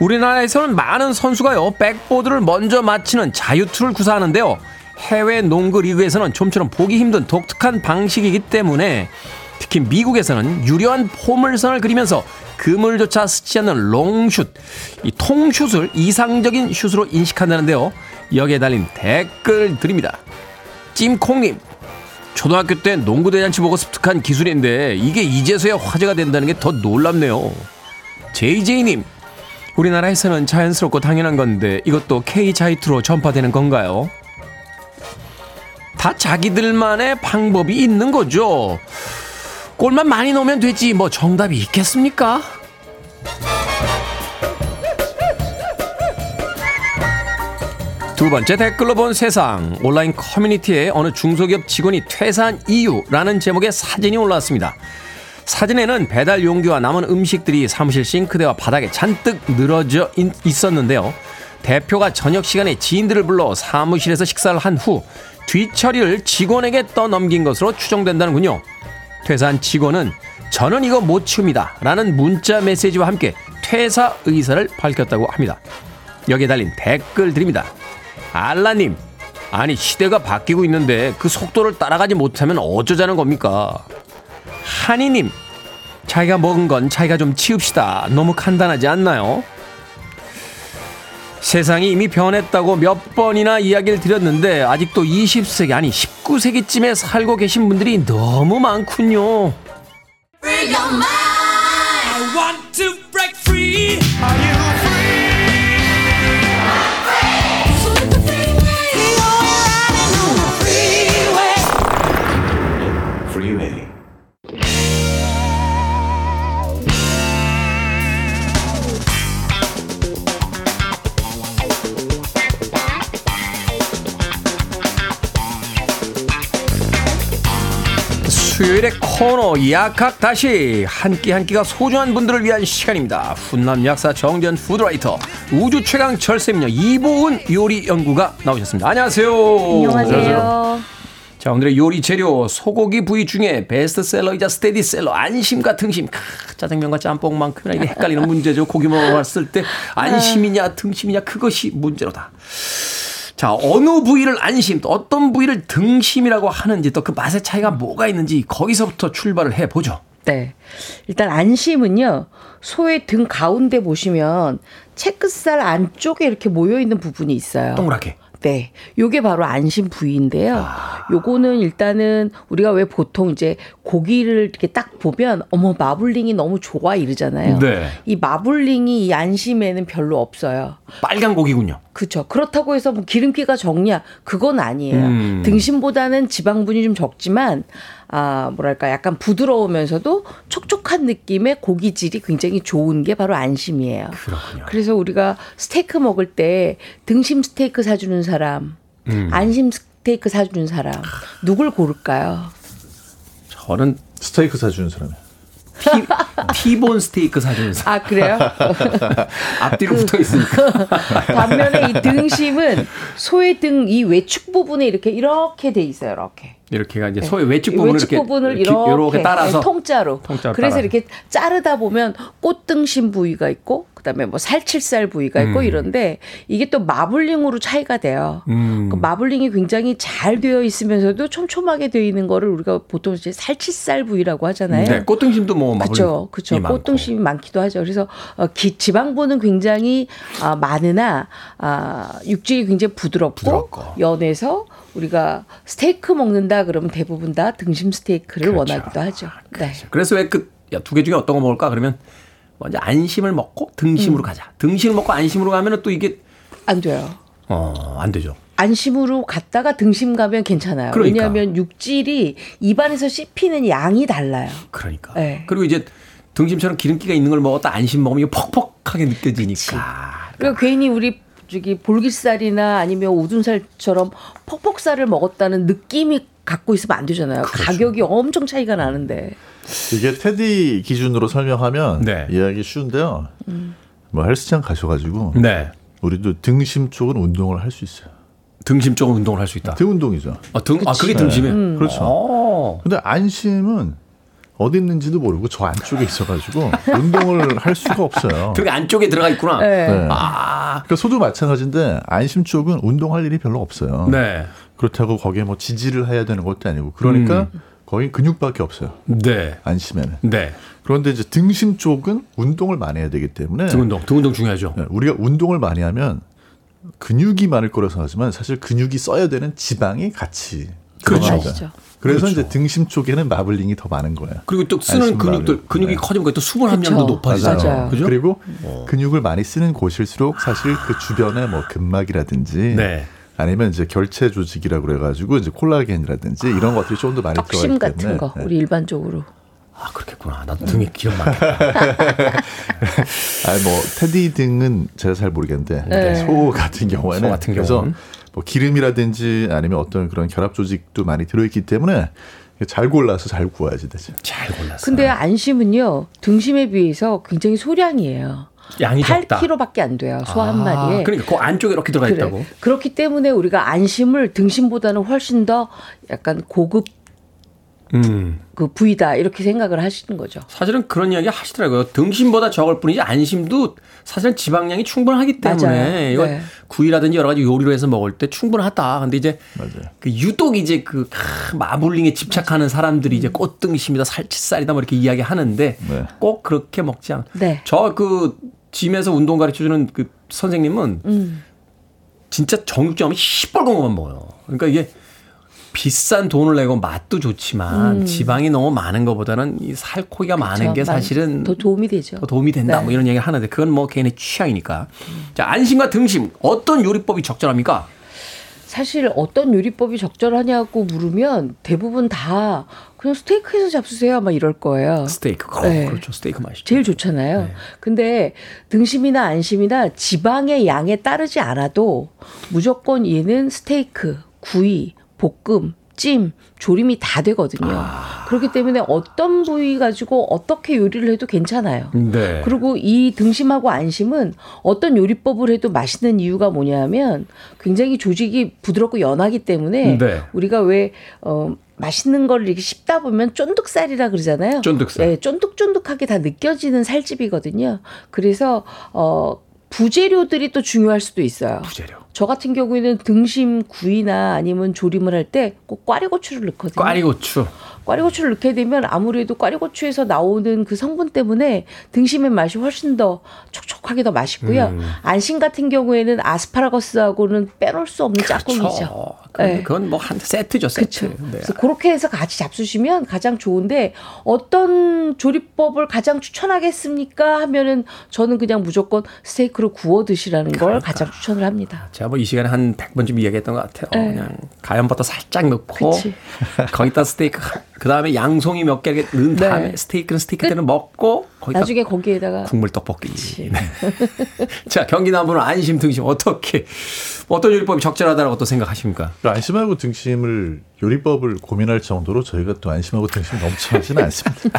우리나라에서는 많은 선수가요 백보드를 먼저 맞히는 자유투를 구사하는데요. 해외 농구 리그에서는 좀처럼 보기 힘든 독특한 방식이기 때문에 특히 미국에서는 유려한 포물선을 그리면서 그물조차 스치지 않는 롱슛, 이 통슛을 이상적인 슛으로 인식한다는데요. 여기에 달린 댓글 드립니다. 찜콩님, 초등학교 때 농구 대잔치 보고 습득한 기술인데 이게 이제서야 화제가 된다는 게 더 놀랍네요. 제이제이님, 우리나라에서는 자연스럽고 당연한 건데 이것도 K자유투로 전파되는 건가요? 다 자기들만의 방법이 있는 거죠. 골만 많이 넣으면 되지 뭐 정답이 있겠습니까? 두 번째 댓글로 본 세상. 온라인 커뮤니티에 어느 중소기업 직원이 퇴사한 이유라는 제목의 사진이 올라왔습니다. 사진에는 배달 용기와 남은 음식들이 사무실 싱크대와 바닥에 잔뜩 늘어져 있었는데요. 대표가 저녁 시간에 지인들을 불러 사무실에서 식사를 한 후 뒤처리를 직원에게 떠넘긴 것으로 추정된다는군요. 퇴사한 직원은 저는 이거 못 치웁니다 라는 문자 메시지와 함께 퇴사 의사를 밝혔다고 합니다. 여기에 달린 댓글 드립니다. 알라님, 아니 시대가 바뀌고 있는데 그 속도를 따라가지 못하면 어쩌자는 겁니까? 한이님, 자기가 먹은 건 자기가 좀 치웁시다. 너무 간단하지 않나요? 세상이 이미 변했다고 몇 번이나 이야기를 드렸는데 아직도 이십 세기 아니 십구 세기쯤에 살고 계신 분들이 너무 많군요. 수요일의 코너 약학다식 한 끼 한 끼가 소중한 분들을 위한 시간입니다. 훈남 약사 정재훈 푸드라이터 우주 최강 절세미녀 이보은 요리 연구가 나오셨습니다. 안녕하세요. 안녕하세요. 안녕하세요. 자, 오늘의 요리 재료 소고기 부위 중에 베스트셀러이자 스테디셀러 안심과 등심. 크, 짜장면과 짬뽕만큼이나 이게 헷갈리는 문제죠. 고기 먹었을 때 안심이냐 등심이냐 그것이 문제로다. 자, 어느 부위를 안심, 또 어떤 부위를 등심이라고 하는지, 또 그 맛의 차이가 뭐가 있는지 거기서부터 출발을 해보죠. 네. 일단 안심은요, 소의 등 가운데 보시면 채끝살 안쪽에 이렇게 모여있는 부분이 있어요. 동그랗게. 네. 요게 바로 안심 부위인데요. 아. 요거는 일단은 우리가 왜 보통 이제 고기를 이렇게 딱 보면 어머, 마블링이 너무 좋아 이러잖아요. 네. 이 마블링이 이 안심에는 별로 없어요. 빨간 고기군요. 그렇죠. 그렇다고 해서 뭐 기름기가 적냐? 그건 아니에요. 음. 등심보다는 지방분이 좀 적지만 아, 뭐랄까 약간 부드러우면서도 촉촉한 느낌의 고기질이 굉장히 좋은 게 바로 안심이에요. 그렇군요. 그래서 우리가 스테이크 먹을 때 등심 스테이크 사주는 사람, 음. 안심 스테이크 사주는 사람 누굴 고를까요? 저는 스테이크 사주는 사람이에요. 티본 스테이크 사주는 사람. 아, 그래요? 앞뒤로 그, 붙어 있으니까. 반면에 이 등심은 소의 등 이 외축 부분에 이렇게 이렇게 돼 있어요. 이렇게. 이렇게가 이제 소의 외측 부분을 외측 이렇게, 부분을 이렇게, 이렇게, 이렇게 따라서 네, 통짜로. 통짜로 그래서 따라서. 이렇게 자르다 보면 꽃등심 부위가 있고 그다음에 뭐 살칠살 부위가 있고 음. 이런데 이게 또 마블링으로 차이가 돼요. 음. 그 마블링이 굉장히 잘 되어 있으면서도 촘촘하게 되어 있는 거를 우리가 보통 이제 살칠살 부위라고 하잖아요. 네, 꽃등심도 뭐 마블링이 그렇죠, 그렇죠. 꽃등심이 많기도 하죠. 그래서 어, 기, 지방분은 굉장히 어, 많으나 어, 육질이 굉장히 부드럽고, 부드럽고. 연해서 우리가 스테이크 먹는다 그러면 대부분 다 등심 스테이크를 그렇죠. 원하기도 하죠. 그렇죠. 네. 그래서 왜 그 두 개 중에 어떤 거 먹을까 그러면 먼저 안심을 먹고 등심으로 음. 가자. 등심을 먹고 안심으로 가면 또 이게 안 돼요. 어, 안 되죠. 안심으로 갔다가 등심 가면 괜찮아요. 그러니까. 왜냐하면 육질이 입안에서 씹히는 양이 달라요. 그러니까. 네. 그리고 이제 등심처럼 기름기가 있는 걸 먹었다 안심 먹으면 퍽퍽하게 느껴지니까. 그러니까. 그리고 괜히 우리 저기 볼깃살이나 아니면 오둔살처럼 퍽퍽살을 먹었다는 느낌이 갖고 있으면 안 되잖아요. 그렇죠. 가격이 엄청 차이가 나는데. 이게 테디 기준으로 설명하면 네. 이해하기 쉬운데요. 음. 뭐 헬스장 가셔가지고 네. 우리도 등심 쪽은 운동을 할 수 있어요. 등심 쪽은 운동을 할 수 있다. 등 운동이죠. 아, 등, 아 그게 등심이에요. 네. 음. 그렇죠. 근데 안심은 어디 있는지도 모르고 저 안쪽에 있어가지고 운동을 할 수가 없어요. 등 안쪽에 들어가 있구나. 네. 네. 아, 그러니까 소도 마찬가지인데 안심 쪽은 운동할 일이 별로 없어요. 네. 그렇다고 거기에 뭐 지지를 해야 되는 것도 아니고 그러니까 음. 거긴 근육밖에 없어요. 네. 안심에는. 네. 그런데 이제 등심 쪽은 운동을 많이 해야 되기 때문에 등운동, 등운동 중요하죠. 네. 우리가 운동을 많이 하면 근육이 많을 거라 생각하지만 사실 근육이 써야 되는 지방이 같이. 그렇죠. 그렇죠. 그래서 그렇죠. 이제 등심 쪽에는 마블링이 더 많은 거예요. 그리고 또 쓰는 근육들, 마블링. 근육이 네. 커지면 또 수분 함량도 높아지잖아요. 그죠? 그리고 어. 근육을 많이 쓰는 곳일수록 사실 그 주변에 뭐 근막이라든지 네. 아니면 이제 결체 조직이라고 그래가지고 이제 콜라겐이라든지 이런 것들이 좀 더 많이 들어가 있기 때문에. 턱심 같은 거 네. 우리 일반적으로. 아 그렇겠구나. 나도 등에 기억 많이. 아니 뭐 테디 등은 제가 잘 모르겠는데 네. 소 같은 경우에는 소 같은 경우. 뭐 기름이라든지 아니면 어떤 그런 결합 조직도 많이 들어있기 때문에 잘 골라서 잘 구워야지 되죠. 잘 골라서. 근데 안심은요 등심에 비해서 굉장히 소량이에요. 양이 적다. 팔 킬로그램밖에 안 돼요. 소 한 아, 마리에. 그러니까 그 안쪽에 이렇게 들어가 그래. 있다고. 그렇기 때문에 우리가 안심을 등심보다는 훨씬 더 약간 고급. 음. 그 부위다 이렇게 생각을 하시는 거죠. 사실은 그런 이야기 하시더라고요. 등심보다 적을 뿐이지 안심도 사실은 지방량이 충분하기 때문에 이거 네. 구이라든지 여러 가지 요리로 해서 먹을 때 충분하다. 근데 이제 그 유독 이제 그 아, 마블링에 집착하는 맞아요. 사람들이 이제 꽃등심이다, 살치살이다 뭐 이렇게 이야기하는데 네. 꼭 그렇게 먹지 않. 네. 저 그 짐에서 운동 가르쳐주는 그 선생님은 음. 진짜 정육점하면 시뻘건 것만 먹어요. 그러니까 이게 비싼 돈을 내고 맛도 좋지만 음. 지방이 너무 많은 것보다는 이 살코기가 그렇죠. 많은 게 사실은 더 도움이 되죠. 더 도움이 된다. 네. 뭐 이런 얘기를 하는데 그건 뭐 개인의 취향이니까. 음. 자, 안심과 등심 어떤 요리법이 적절합니까? 사실 어떤 요리법이 적절하냐고 물으면 대부분 다 그냥 스테이크에서 잡수세요 막 이럴 거예요. 스테이크. 어, 네. 그렇죠. 스테이크 맛있죠. 제일 좋잖아요. 네. 근데 등심이나 안심이나 지방의 양에 따르지 않아도 무조건 얘는 스테이크, 구이, 볶음, 찜, 조림이 다 되거든요. 아. 그렇기 때문에 어떤 부위 가지고 어떻게 요리를 해도 괜찮아요. 네. 그리고 이 등심하고 안심은 어떤 요리법을 해도 맛있는 이유가 뭐냐면 굉장히 조직이 부드럽고 연하기 때문에 네. 우리가 왜 어, 맛있는 걸 이렇게 씹다 보면 쫀득살이라 그러잖아요. 쫀득살. 네, 쫀득쫀득하게 다 느껴지는 살집이거든요. 그래서 어, 부재료들이 또 중요할 수도 있어요. 부재료. 저 같은 경우에는 등심 구이나 아니면 조림을 할 때 꼭 꽈리고추를 넣거든요. 꽈리고추. 꽈리고추를 넣게 되면 아무래도 꽈리고추에서 나오는 그 성분 때문에 등심의 맛이 훨씬 더 촉촉하게 더 맛있고요. 음. 안심 같은 경우에는 아스파라거스하고는 빼놓을 수 없는 그렇죠. 짝꿍이죠. 네. 그건 뭐 한 세트죠. 세트. 그렇죠. 네. 그래서 그렇게 해서 같이 잡수시면 가장 좋은데 어떤 조리법을 가장 추천하겠습니까? 하면은 저는 그냥 무조건 스테이크로 구워 드시라는 그러니까. 걸 가장 추천을 합니다. 제가 뭐 이 시간에 한 백 번쯤 이야기했던 것 같아요. 네. 그냥 가염버터 살짝 넣고 그치. 거기다 스테이크 그 다음에 양송이 몇 개 넣은 다음에 네. 스테이크는 스테이크대로 먹고 거기다 나중에 거기에다가 국물 떡볶이. 네. 자, 경기 남부는 안심 등심 어떻게 어떤 요리법이 적절하다라고 또 생각하십니까? 안심하고 등심을 요리법을 고민할 정도로 저희가 또 안심하고 등심 넘쳐나지는 않습니다.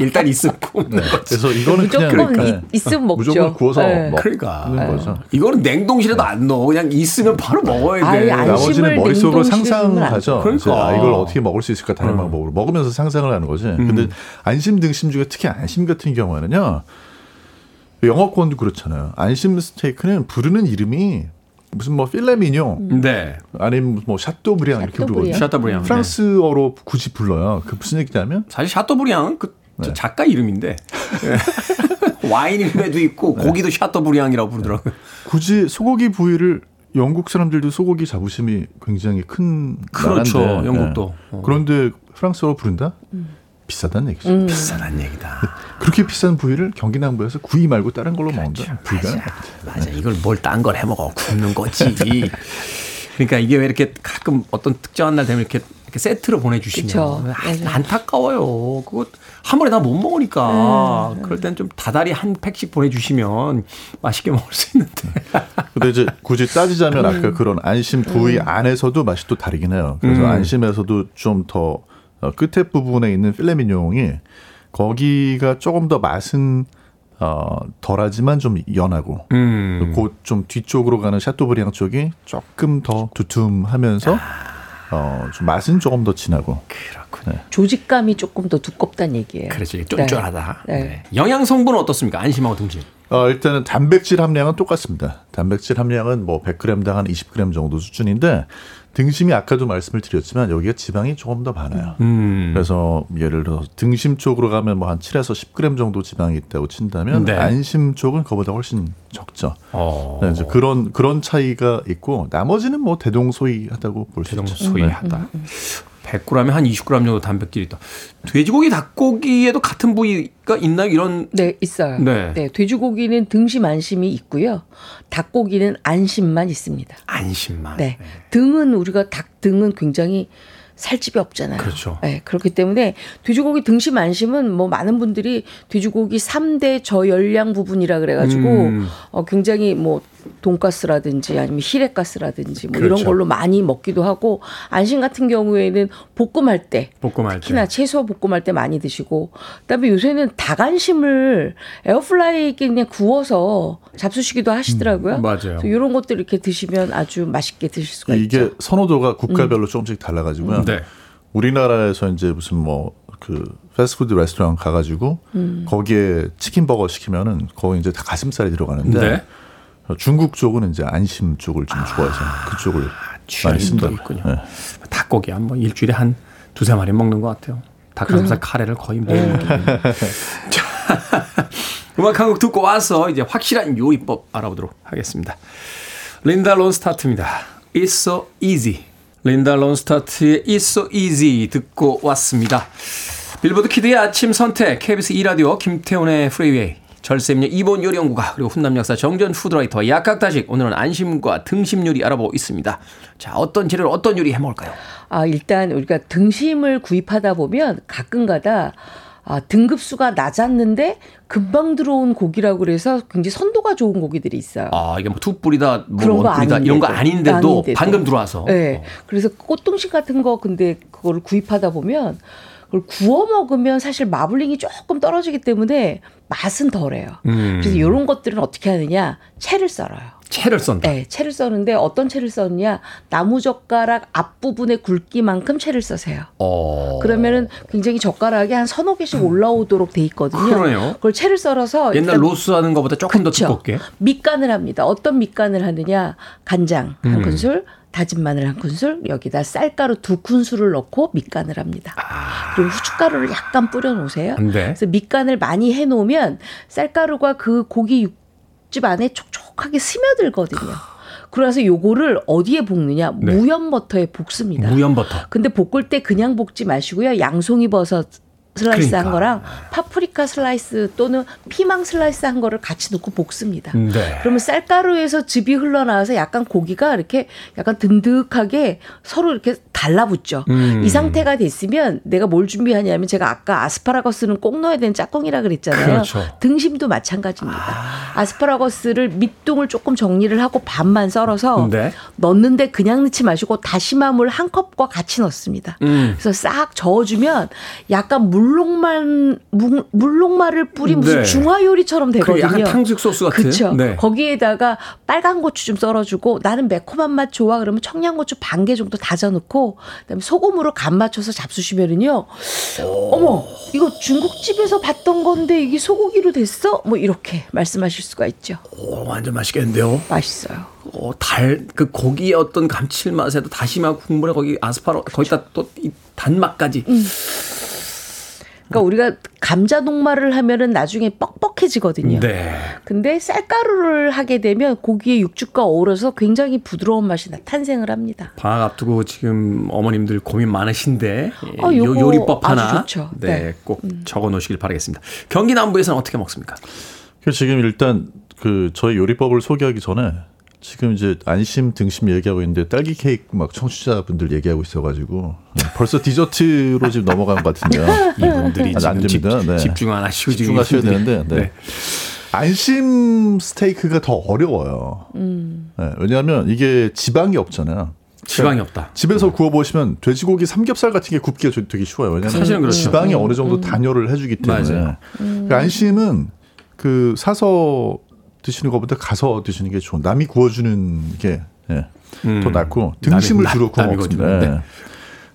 일단 있으면 굽는 네. 그래서 이거는 그냥 그러니까. 있으면 먹죠. 무조건 구워서 네. 먹는 그러니까. 거죠. 이거는 냉동실에도 네. 안 넣어. 그냥 있으면 바로 먹어야 돼. 아니, 나머지는 머릿속으로 상상하죠. 그러니까. 아, 이걸 어떻게 먹을 수 있을까 다른 음. 방법으로 먹으면서 상상을 하는 거지. 음. 근데 안심 등심 중에 특히 안심 같은 경우에는요. 영어권도 그렇잖아요. 안심 스테이크는 부르는 이름이 무슨 뭐 필레미뇽, 네, 아니면 뭐 샤또브리앙 이렇게 부르거든요. 샤또브리앙 프랑스어로 네. 굳이 불러요. 그 무슨 얘기냐면 사실 샤또브리앙은 그 네. 작가 이름인데 네. 와인임에도 있고 네. 고기도 샤또브리앙이라고 부르더라고요. 굳이 소고기 부위를 영국 사람들도 소고기 자부심이 굉장히 큰 그렇죠. 나라인데, 영국도 네. 그런데 프랑스어로 부른다? 음. 비싸다는 얘기죠. 음. 비싸다는 얘기다. 그렇게 비싼 부위를 경기 남부에서 구이 말고 다른 걸로 그렇죠. 먹는다. 맞아, 맞아. 이걸 뭘 딴 걸 해먹어. 굽는 거지. 그러니까 이게 왜 이렇게 가끔 어떤 특정한 날 되면 이렇게, 이렇게 세트로 보내주시면 아, 안타까워요. 그거 한 번에 다 못 먹으니까. 음. 그럴 땐 좀 다달이 한 팩씩 보내주시면 맛있게 먹을 수 있는데. 근데 이제 굳이 따지자면 음. 아까 그런 안심 부위 음. 안에서도 맛이 또 다르긴 해요. 그래서 음. 안심에서도 좀 더 어, 끝에 부분에 있는 필레미뇽이 거기가 조금 더 맛은 어, 덜하지만 좀 연하고 음. 곧 좀 뒤쪽으로 가는 샤또브리앙 쪽이 조금 더 두툼하면서 아. 어, 좀 맛은 조금 더 진하고 그렇군요. 네. 조직감이 조금 더 두껍다는 얘기예요. 그렇죠. 쫀쫀하다. 네. 네. 네. 영양 성분은 어떻습니까? 안심하고 등심. 어, 일단은 단백질 함량은 똑같습니다. 단백질 함량은 뭐 백 그램당 한 이십 그램 정도 수준인데 등심이 아까도 말씀을 드렸지만 여기가 지방이 조금 더 많아요. 음. 그래서 예를 들어서 등심 쪽으로 가면 뭐 한 칠에서 십 그램 정도 지방이 있다고 친다면 네. 안심 쪽은 그거보다 훨씬 적죠. 어. 네, 이제 그런 그런 차이가 있고 나머지는 뭐 대동소이하다고 볼 수 있죠. 대동소이하다. 네. 백 그램에 한 이십 그램 정도 단백질이 있다. 돼지고기, 닭고기에도 같은 부위가 있나요? 이런 네, 있어요. 네. 네, 돼지고기는 등심 안심이 있고요. 닭고기는 안심만 있습니다. 안심만. 네. 네. 등은 우리가 닭 등은 굉장히 살집이 없잖아요. 그렇죠. 네, 그렇기 때문에 돼지고기 등심 안심은 뭐 많은 분들이 돼지고기 삼 대 저열량 부분이라 그래가지고 음. 어, 굉장히 뭐 돈가스라든지 아니면 히레가스라든지 뭐 그렇죠. 이런 걸로 많이 먹기도 하고 안심 같은 경우에는 볶음할 때 볶음할 특히나 때. 채소 볶음할 때 많이 드시고 그다음에 요새는 닭안심을 에어프라이에 그냥 구워서 잡수시기도 하시더라고요. 음, 맞아요. 이런 것들 이렇게 드시면 아주 맛있게 드실 수가 이게 있죠. 이게 선호도가 국가별로 음. 조금씩 달라가지고요. 음. 네. 우리나라에서 이제 무슨 뭐 그 패스트푸드 레스토랑 가가지고 음. 거기에 치킨 버거 시키면은 거기 이제 다 가슴살이 들어가는데. 네. 중국 쪽은 이제 안심 쪽을 좀 좋아해서 아, 그쪽을 많이 쓴다. 네. 닭고기 한 번 일주일에 한 두세 마리 먹는 것 같아요. 닭가슴살 카레를 거의 매일 먹는. 음악 한 곡 듣고 와서 이제 확실한 요리법 알아보도록 하겠습니다. 린다 론스타트입니다. It's so easy. 린다 론스타트의 It's so easy 듣고 왔습니다. 빌보드 키드의 아침 선택, 케이비에스 이 라디오, 김태훈의 프리웨이, 절세미녀 이보은 요리연구가, 그리고 훈남역사 정재훈 푸드라이터, 약학다식. 오늘은 안심과 등심 요리 알아보고 있습니다. 자, 어떤 재료로 어떤 요리 해먹을까요? 아, 일단 우리가 등심을 구입하다 보면 가끔가다 아, 등급수가 낮았는데 금방 들어온 고기라고 그래서 굉장히 선도가 좋은 고기들이 있어요. 아, 이게 뭐 투뿔이다, 뭐 원뿔이다 이런 거 아닌데도, 아닌데도 방금 들어와서. 네. 어. 그래서 꽃등심 같은 거 근데 그걸 구입하다 보면 그걸 구워 먹으면 사실 마블링이 조금 떨어지기 때문에 맛은 덜해요. 음. 그래서 이런 것들은 어떻게 하느냐, 채를 썰어요. 채를 썬다. 네, 채를 써는데 어떤 채를 썼냐? 나무 젓가락 앞부분의 굵기만큼 채를 써세요. 어... 그러면은 굉장히 젓가락이 한 서너 개씩 올라오도록 돼 있거든요. 그러네요. 그걸 채를 썰어서 옛날 로스 하는 것보다 조금 그렇죠. 더 두껍게. 밑간을 합니다. 어떤 밑간을 하느냐? 간장 한 음. 큰술, 다진 마늘 한 큰술, 여기다 쌀가루 두 큰술을 넣고 밑간을 합니다. 아... 그리고 후춧가루를 약간 뿌려 놓으세요. 네. 그래서 밑간을 많이 해 놓으면 쌀가루가 그 고기 육 집 안에 촉촉하게 스며들거든요. 그래서 요거를 어디에 볶느냐? 네. 무염버터에 볶습니다. 무염버터. 근데 볶을 때 그냥 볶지 마시고요. 양송이 버섯 슬라이스 그러니까. 한 거랑 파프리카 슬라이스 또는 피망 슬라이스 한 거를 같이 넣고 볶습니다. 네. 그러면 쌀가루에서 즙이 흘러나와서 약간 고기가 이렇게 약간 든든하게 서로 이렇게 달라붙죠. 음. 이 상태가 됐으면 내가 뭘 준비하냐면 제가 아까 아스파라거스는 꼭 넣어야 되는 짝꿍이라 그랬잖아요. 그렇죠. 등심도 마찬가지입니다. 아. 아스파라거스를 밑둥을 조금 정리를 하고 반만 썰어서 네. 넣는데 그냥 넣지 마시고 다시마물 한 컵과 같이 넣습니다. 음. 그래서 싹 저어주면 약간 물 물록말, 물록말을 뿌린 무슨 네. 중화요리처럼 되거든요. 약간 탕수육 소스 같은. 그렇죠. 네. 거기에다가 빨간 고추 좀 썰어주고 나는 매콤한 맛 좋아 그러면 청양고추 반 개 정도 다져놓고 그다음에 소금으로 간 맞춰서 잡수시면은요. 어머 이거 중국집에서 봤던 건데 이게 소고기로 됐어? 뭐 이렇게 말씀하실 수가 있죠. 오, 완전 맛있겠는데요. 맛있어요. 어, 달, 그 고기의 어떤 감칠맛에도 다시마 국물에 거기 아스파라 거기다 또 이 단맛까지. 음. 그러니까 우리가 감자 녹말을 하면은 나중에 뻑뻑해지거든요. 네. 근데 쌀가루를 하게 되면 고기의 육즙과 어우러서 굉장히 부드러운 맛이 나, 탄생을 합니다. 방학 앞두고 지금 어머님들 고민 많으신데 아, 요, 요리법 하나 네, 네. 꼭 음. 적어놓으시길 바라겠습니다. 경기 남부에서는 어떻게 먹습니까? 지금 일단 그 저희 요리법을 소개하기 전에 지금 이제 안심 등심 얘기하고 있는데 딸기 케이크 막 청취자분들 얘기하고 있어가지고 벌써 디저트로 지금 넘어간 것 같은데요. 이분들이 지금 집, 네. 집중 안 하시고 집중하셔야 되는데 네. 네. 안심 스테이크가 더 어려워요. 음. 네. 왜냐하면 이게 지방이 없잖아요. 지방이 없다. 집에서 네. 구워보시면 돼지고기 삼겹살 같은 게 굽기가 되게 쉬워요. 왜냐하면 사실은 그렇죠. 지방이 음. 어느 정도 단열을 해주기 때문에 음. 그러니까 안심은 그 사서 드시는 것보다 가서 드시는 게 좋은. 남이 구워주는 게 예, 음, 더 낫고 등심을 남이, 주로 구워 먹습니다. 네.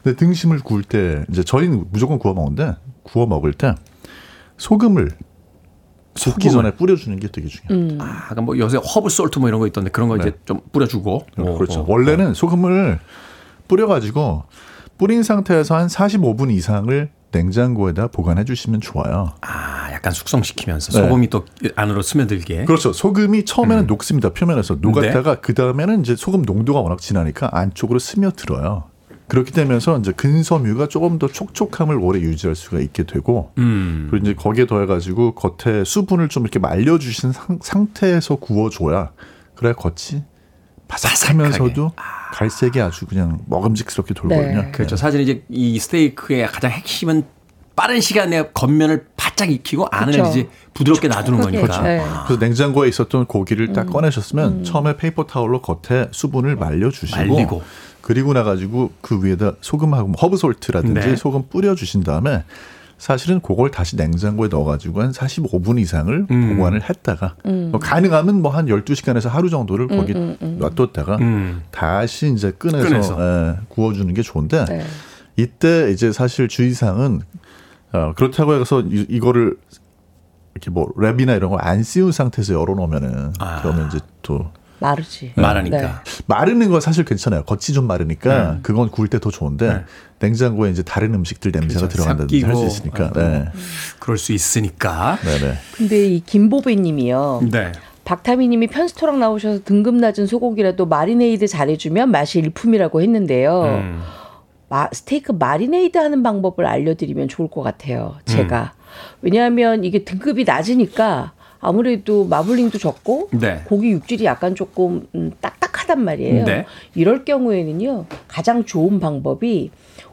근데 등심을 구울 때 이제 저희는 무조건 구워 먹는데 구워 먹을 때 소금을 볶기 전에 뿌려주는 게 되게 중요합니다. 음. 아, 그러니까 뭐 요새 허브 솔트 뭐 이런 거 있던데 그런 거 네. 이제 좀 뿌려주고. 어, 그렇죠. 어, 원래는 어. 소금을 뿌려가지고 뿌린 상태에서 한 사십오 분 이상을 냉장고에다 보관해 주시면 좋아요. 아, 약간 숙성시키면서 소금이 네. 또 안으로 스며들게. 그렇죠. 소금이 처음에는 음. 녹습니다. 표면에서 녹았다가 네. 그 다음에는 이제 소금 농도가 워낙 진하니까 안쪽으로 스며들어요. 그렇게 되면서 이제 근섬유가 조금 더 촉촉함을 오래 유지할 수가 있게 되고, 음. 그리고 이제 거기에 더해가지고 겉에 수분을 좀 이렇게 말려주신 상, 상태에서 구워줘야 그래야 겉이 바삭하면서도 아. 갈색이 아주 그냥 먹음직스럽게 돌거든요. 네. 그렇죠. 네. 사실 이제 이 스테이크의 가장 핵심은 빠른 시간 내에 겉면을 바짝 익히고 안을 그렇죠. 이제 부드럽게 놔두는 거니까. 그렇죠. 네. 그래서 냉장고에 있었던 고기를 딱 음. 꺼내셨으면 음. 처음에 페이퍼 타올로 겉에 수분을 말려주시고 말리고. 그리고 나가지고 그 위에다 소금하고 허브솔트라든지 네. 소금 뿌려주신 다음에 사실은 그걸 다시 냉장고에 넣어가지고 한 사십오 분 이상을 음. 보관을 했다가 음. 뭐 가능하면 뭐 한 열두 시간에서 하루 정도를 음, 거기 음, 음. 놔뒀다가 음. 다시 이제 꺼내서, 꺼내서. 예, 구워주는 게 좋은데 네. 이때 이제 사실 주의사항은 어, 그렇다고 해서 이, 이거를 이렇게 뭐 랩이나 이런 걸 안 씌운 상태에서 열어놓으면은 아. 그러면 이제 또 마르지. 마르니까. 네. 마르는 거 사실 괜찮아요. 겉이 좀 마르니까 음. 그건 구울 때 더 좋은데 네. 냉장고에 이제 다른 음식들 냄새가 그렇죠. 들어간다든지 할 수 있으니까. 네. 그럴 수 있으니까. 네네. 근데 이 김보배님이요. 네. 박타미님이 편스토랑 나오셔서 등급 낮은 소고기라도 마리네이드 잘해주면 맛이 일품이라고 했는데요. 음. 마, 스테이크 마리네이드 하는 방법을 알려드리면 좋을 것 같아요. 제가. 음. 왜냐하면 이게 등급이 낮으니까 아무래도 마블링도 적고 네. 고기 육질이 약간 조금 딱딱하단 말이에요. 네. 이럴 경우에는요. 가장 좋은 방법이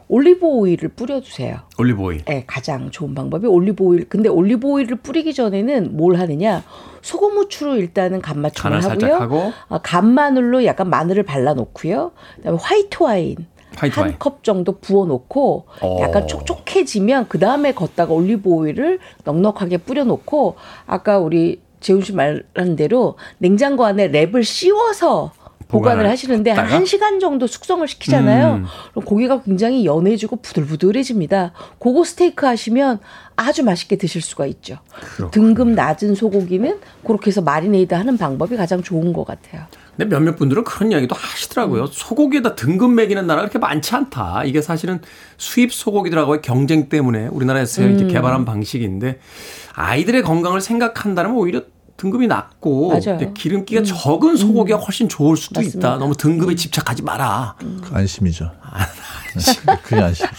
올리브 오일을 뿌려주세요. 올리브 오일. 네, 가장 좋은 방법이 올리브 오일. 근데 올리브 오일을 뿌리기 전에는 뭘 하느냐? 소금, 후추로 일단은 간 맞춤을 하고요. 하고. 아, 간마늘로 약간 마늘을 발라놓고요. 그다음에 화이트 와인. 한 컵 정도 부어놓고 오. 약간 촉촉해지면 그 다음에 걷다가 올리브 오일을 넉넉하게 뿌려놓고 아까 우리 재훈 씨 말한 대로 냉장고 안에 랩을 씌워서 보관을 하시는데 했다가? 한 시간 정도 숙성을 시키잖아요. 음. 그럼 고기가 굉장히 연해지고 부들부들해집니다. 고거 스테이크 하시면 아주 맛있게 드실 수가 있죠. 그렇군요. 등급 낮은 소고기는 그렇게 해서 마리네이드 하는 방법이 가장 좋은 것 같아요. 근데 몇몇 분들은 그런 이야기도 하시더라고요. 소고기에다 등급 매기는 나라가 그렇게 많지 않다. 이게 사실은 수입 소고기들하고의 경쟁 때문에 우리나라에서 음. 이제 개발한 방식인데 아이들의 건강을 생각한다면 오히려 등급이 낮고 기름기가 음. 적은 소고기가 음. 훨씬 좋을 수도 맞습니다. 있다. 너무 등급에 집착하지 마라. 음. 그 안심이죠. 안심. 그게 안심이죠.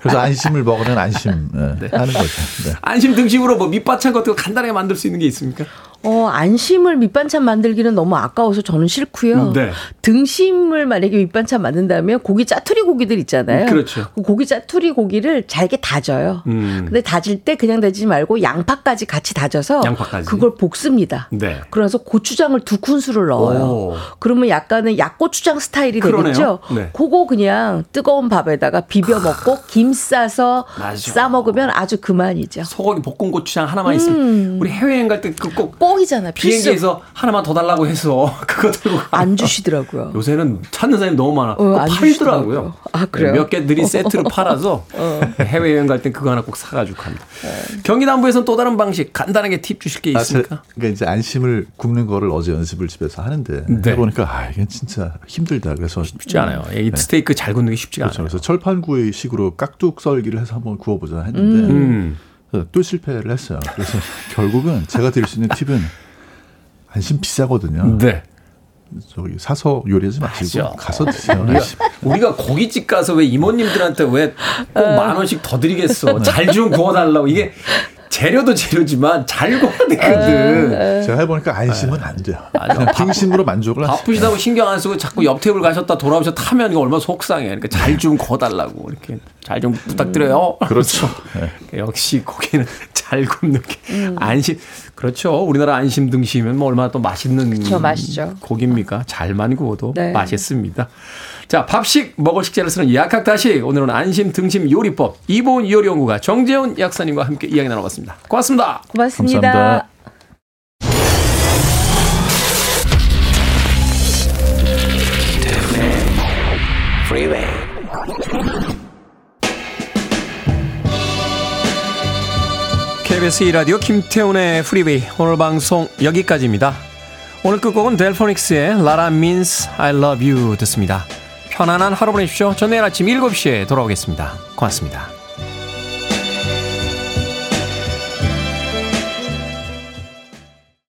그래서 안심을 먹으면 안심 네. 네. 하는 거죠. 네. 안심 등심으로 뭐 밑반찬 같은 거 간단하게 만들 수 있는 게 있습니까? 어, 안심을 밑반찬 만들기는 너무 아까워서 저는 싫고요. 네. 등심을 만약에 밑반찬 만든다면 고기 짜투리 고기들 있잖아요. 그렇죠. 고기 짜투리 고기를 잘게 다져요. 음. 근데 다질 때 그냥 다지지 말고 양파까지 같이 다져서 양파까지. 그걸 볶습니다. 네. 그래서 고추장을 두 큰술을 넣어요. 오. 그러면 약간은 약고추장 스타일이 그러네요. 되겠죠. 네. 그거 그냥 뜨거운 밥에다가 비벼 먹고 김 싸서 맞아. 싸 먹으면 아주 그만이죠. 소고기 볶음 고추장 하나만 음. 있으면 우리 해외여행 갈 때 그 꼭 뻥이잖아. 비행기에서 필수. 하나만 더 달라고 해서 그거 들고 안 주시더라고요. 요새는 찾는 사람이 너무 많아. 어, 팔더라고요. 아, 그래요? 몇 개들이 세트로 팔아서 어. 해외여행 갈 땐 그거 하나 꼭 사가지고 갑니다. 네. 경기남부에서는 또 다른 방식 간단하게 팁 주실 게 있습니까? 아, 그러니까 이제 안심을 굽는 거를 어제 연습을 집에서 하는데 네. 해보니까 아 이건 진짜 힘들다. 그래서 쉽지 않아요. 이 스테이크 네. 잘 굽는 게 쉽지가 그렇죠. 않아요. 그래서 철판구이 식으로 깍둑 썰기를 해서 한번 구워보자 했는데 음. 또 실패를 했어요. 그래서 결국은 제가 드릴 수 있는 팁은 안심 비싸거든요. 네. 저기 사서 요리하지 마시고 맞아. 가서 드세요. 우리가, 우리가 고깃집 가서 왜 이모님들한테 왜 꼭 만 원씩 더 드리겠어. 네. 잘 좀 구워달라고. 이게 재료도 재료지만 잘 구워야 되거든. 제가 해보니까 안심은 안 돼요. 그냥 등심으로 만족을 하세요. 바쁘시다고 신경 안 쓰고 자꾸 옆 테이블 가셨다 돌아오셨다 하면 이거 얼마나 속상해. 그러니까 잘 좀 거달라고 이렇게 잘 좀 부탁드려요. 음. 그렇죠. 네. 역시 고기는 잘 굽는 게 음. 안심. 그렇죠. 우리나라 안심 등심은 뭐 얼마나 또 맛있는 그쵸, 고기입니까? 잘만 구워도 네. 맛있습니다. 자, 밥식 먹을 식재를 쓰는 약학다식. 오늘은 안심 등심 요리법 이보은 이효리 연구가 정재훈 약사님과 함께 이야기 나눠봤습니다. 고맙습니다. 고맙습니다. 감사합니다. 케이비에스 이 라디오 김태훈의 프리웨이 오늘 방송 여기까지입니다. 오늘 끝곡은 델포닉스의 라라 means I love you 듣습니다. 편안한 하루 보내십시오. 저는 내일 아침 일곱 시에 돌아오겠습니다. 고맙습니다.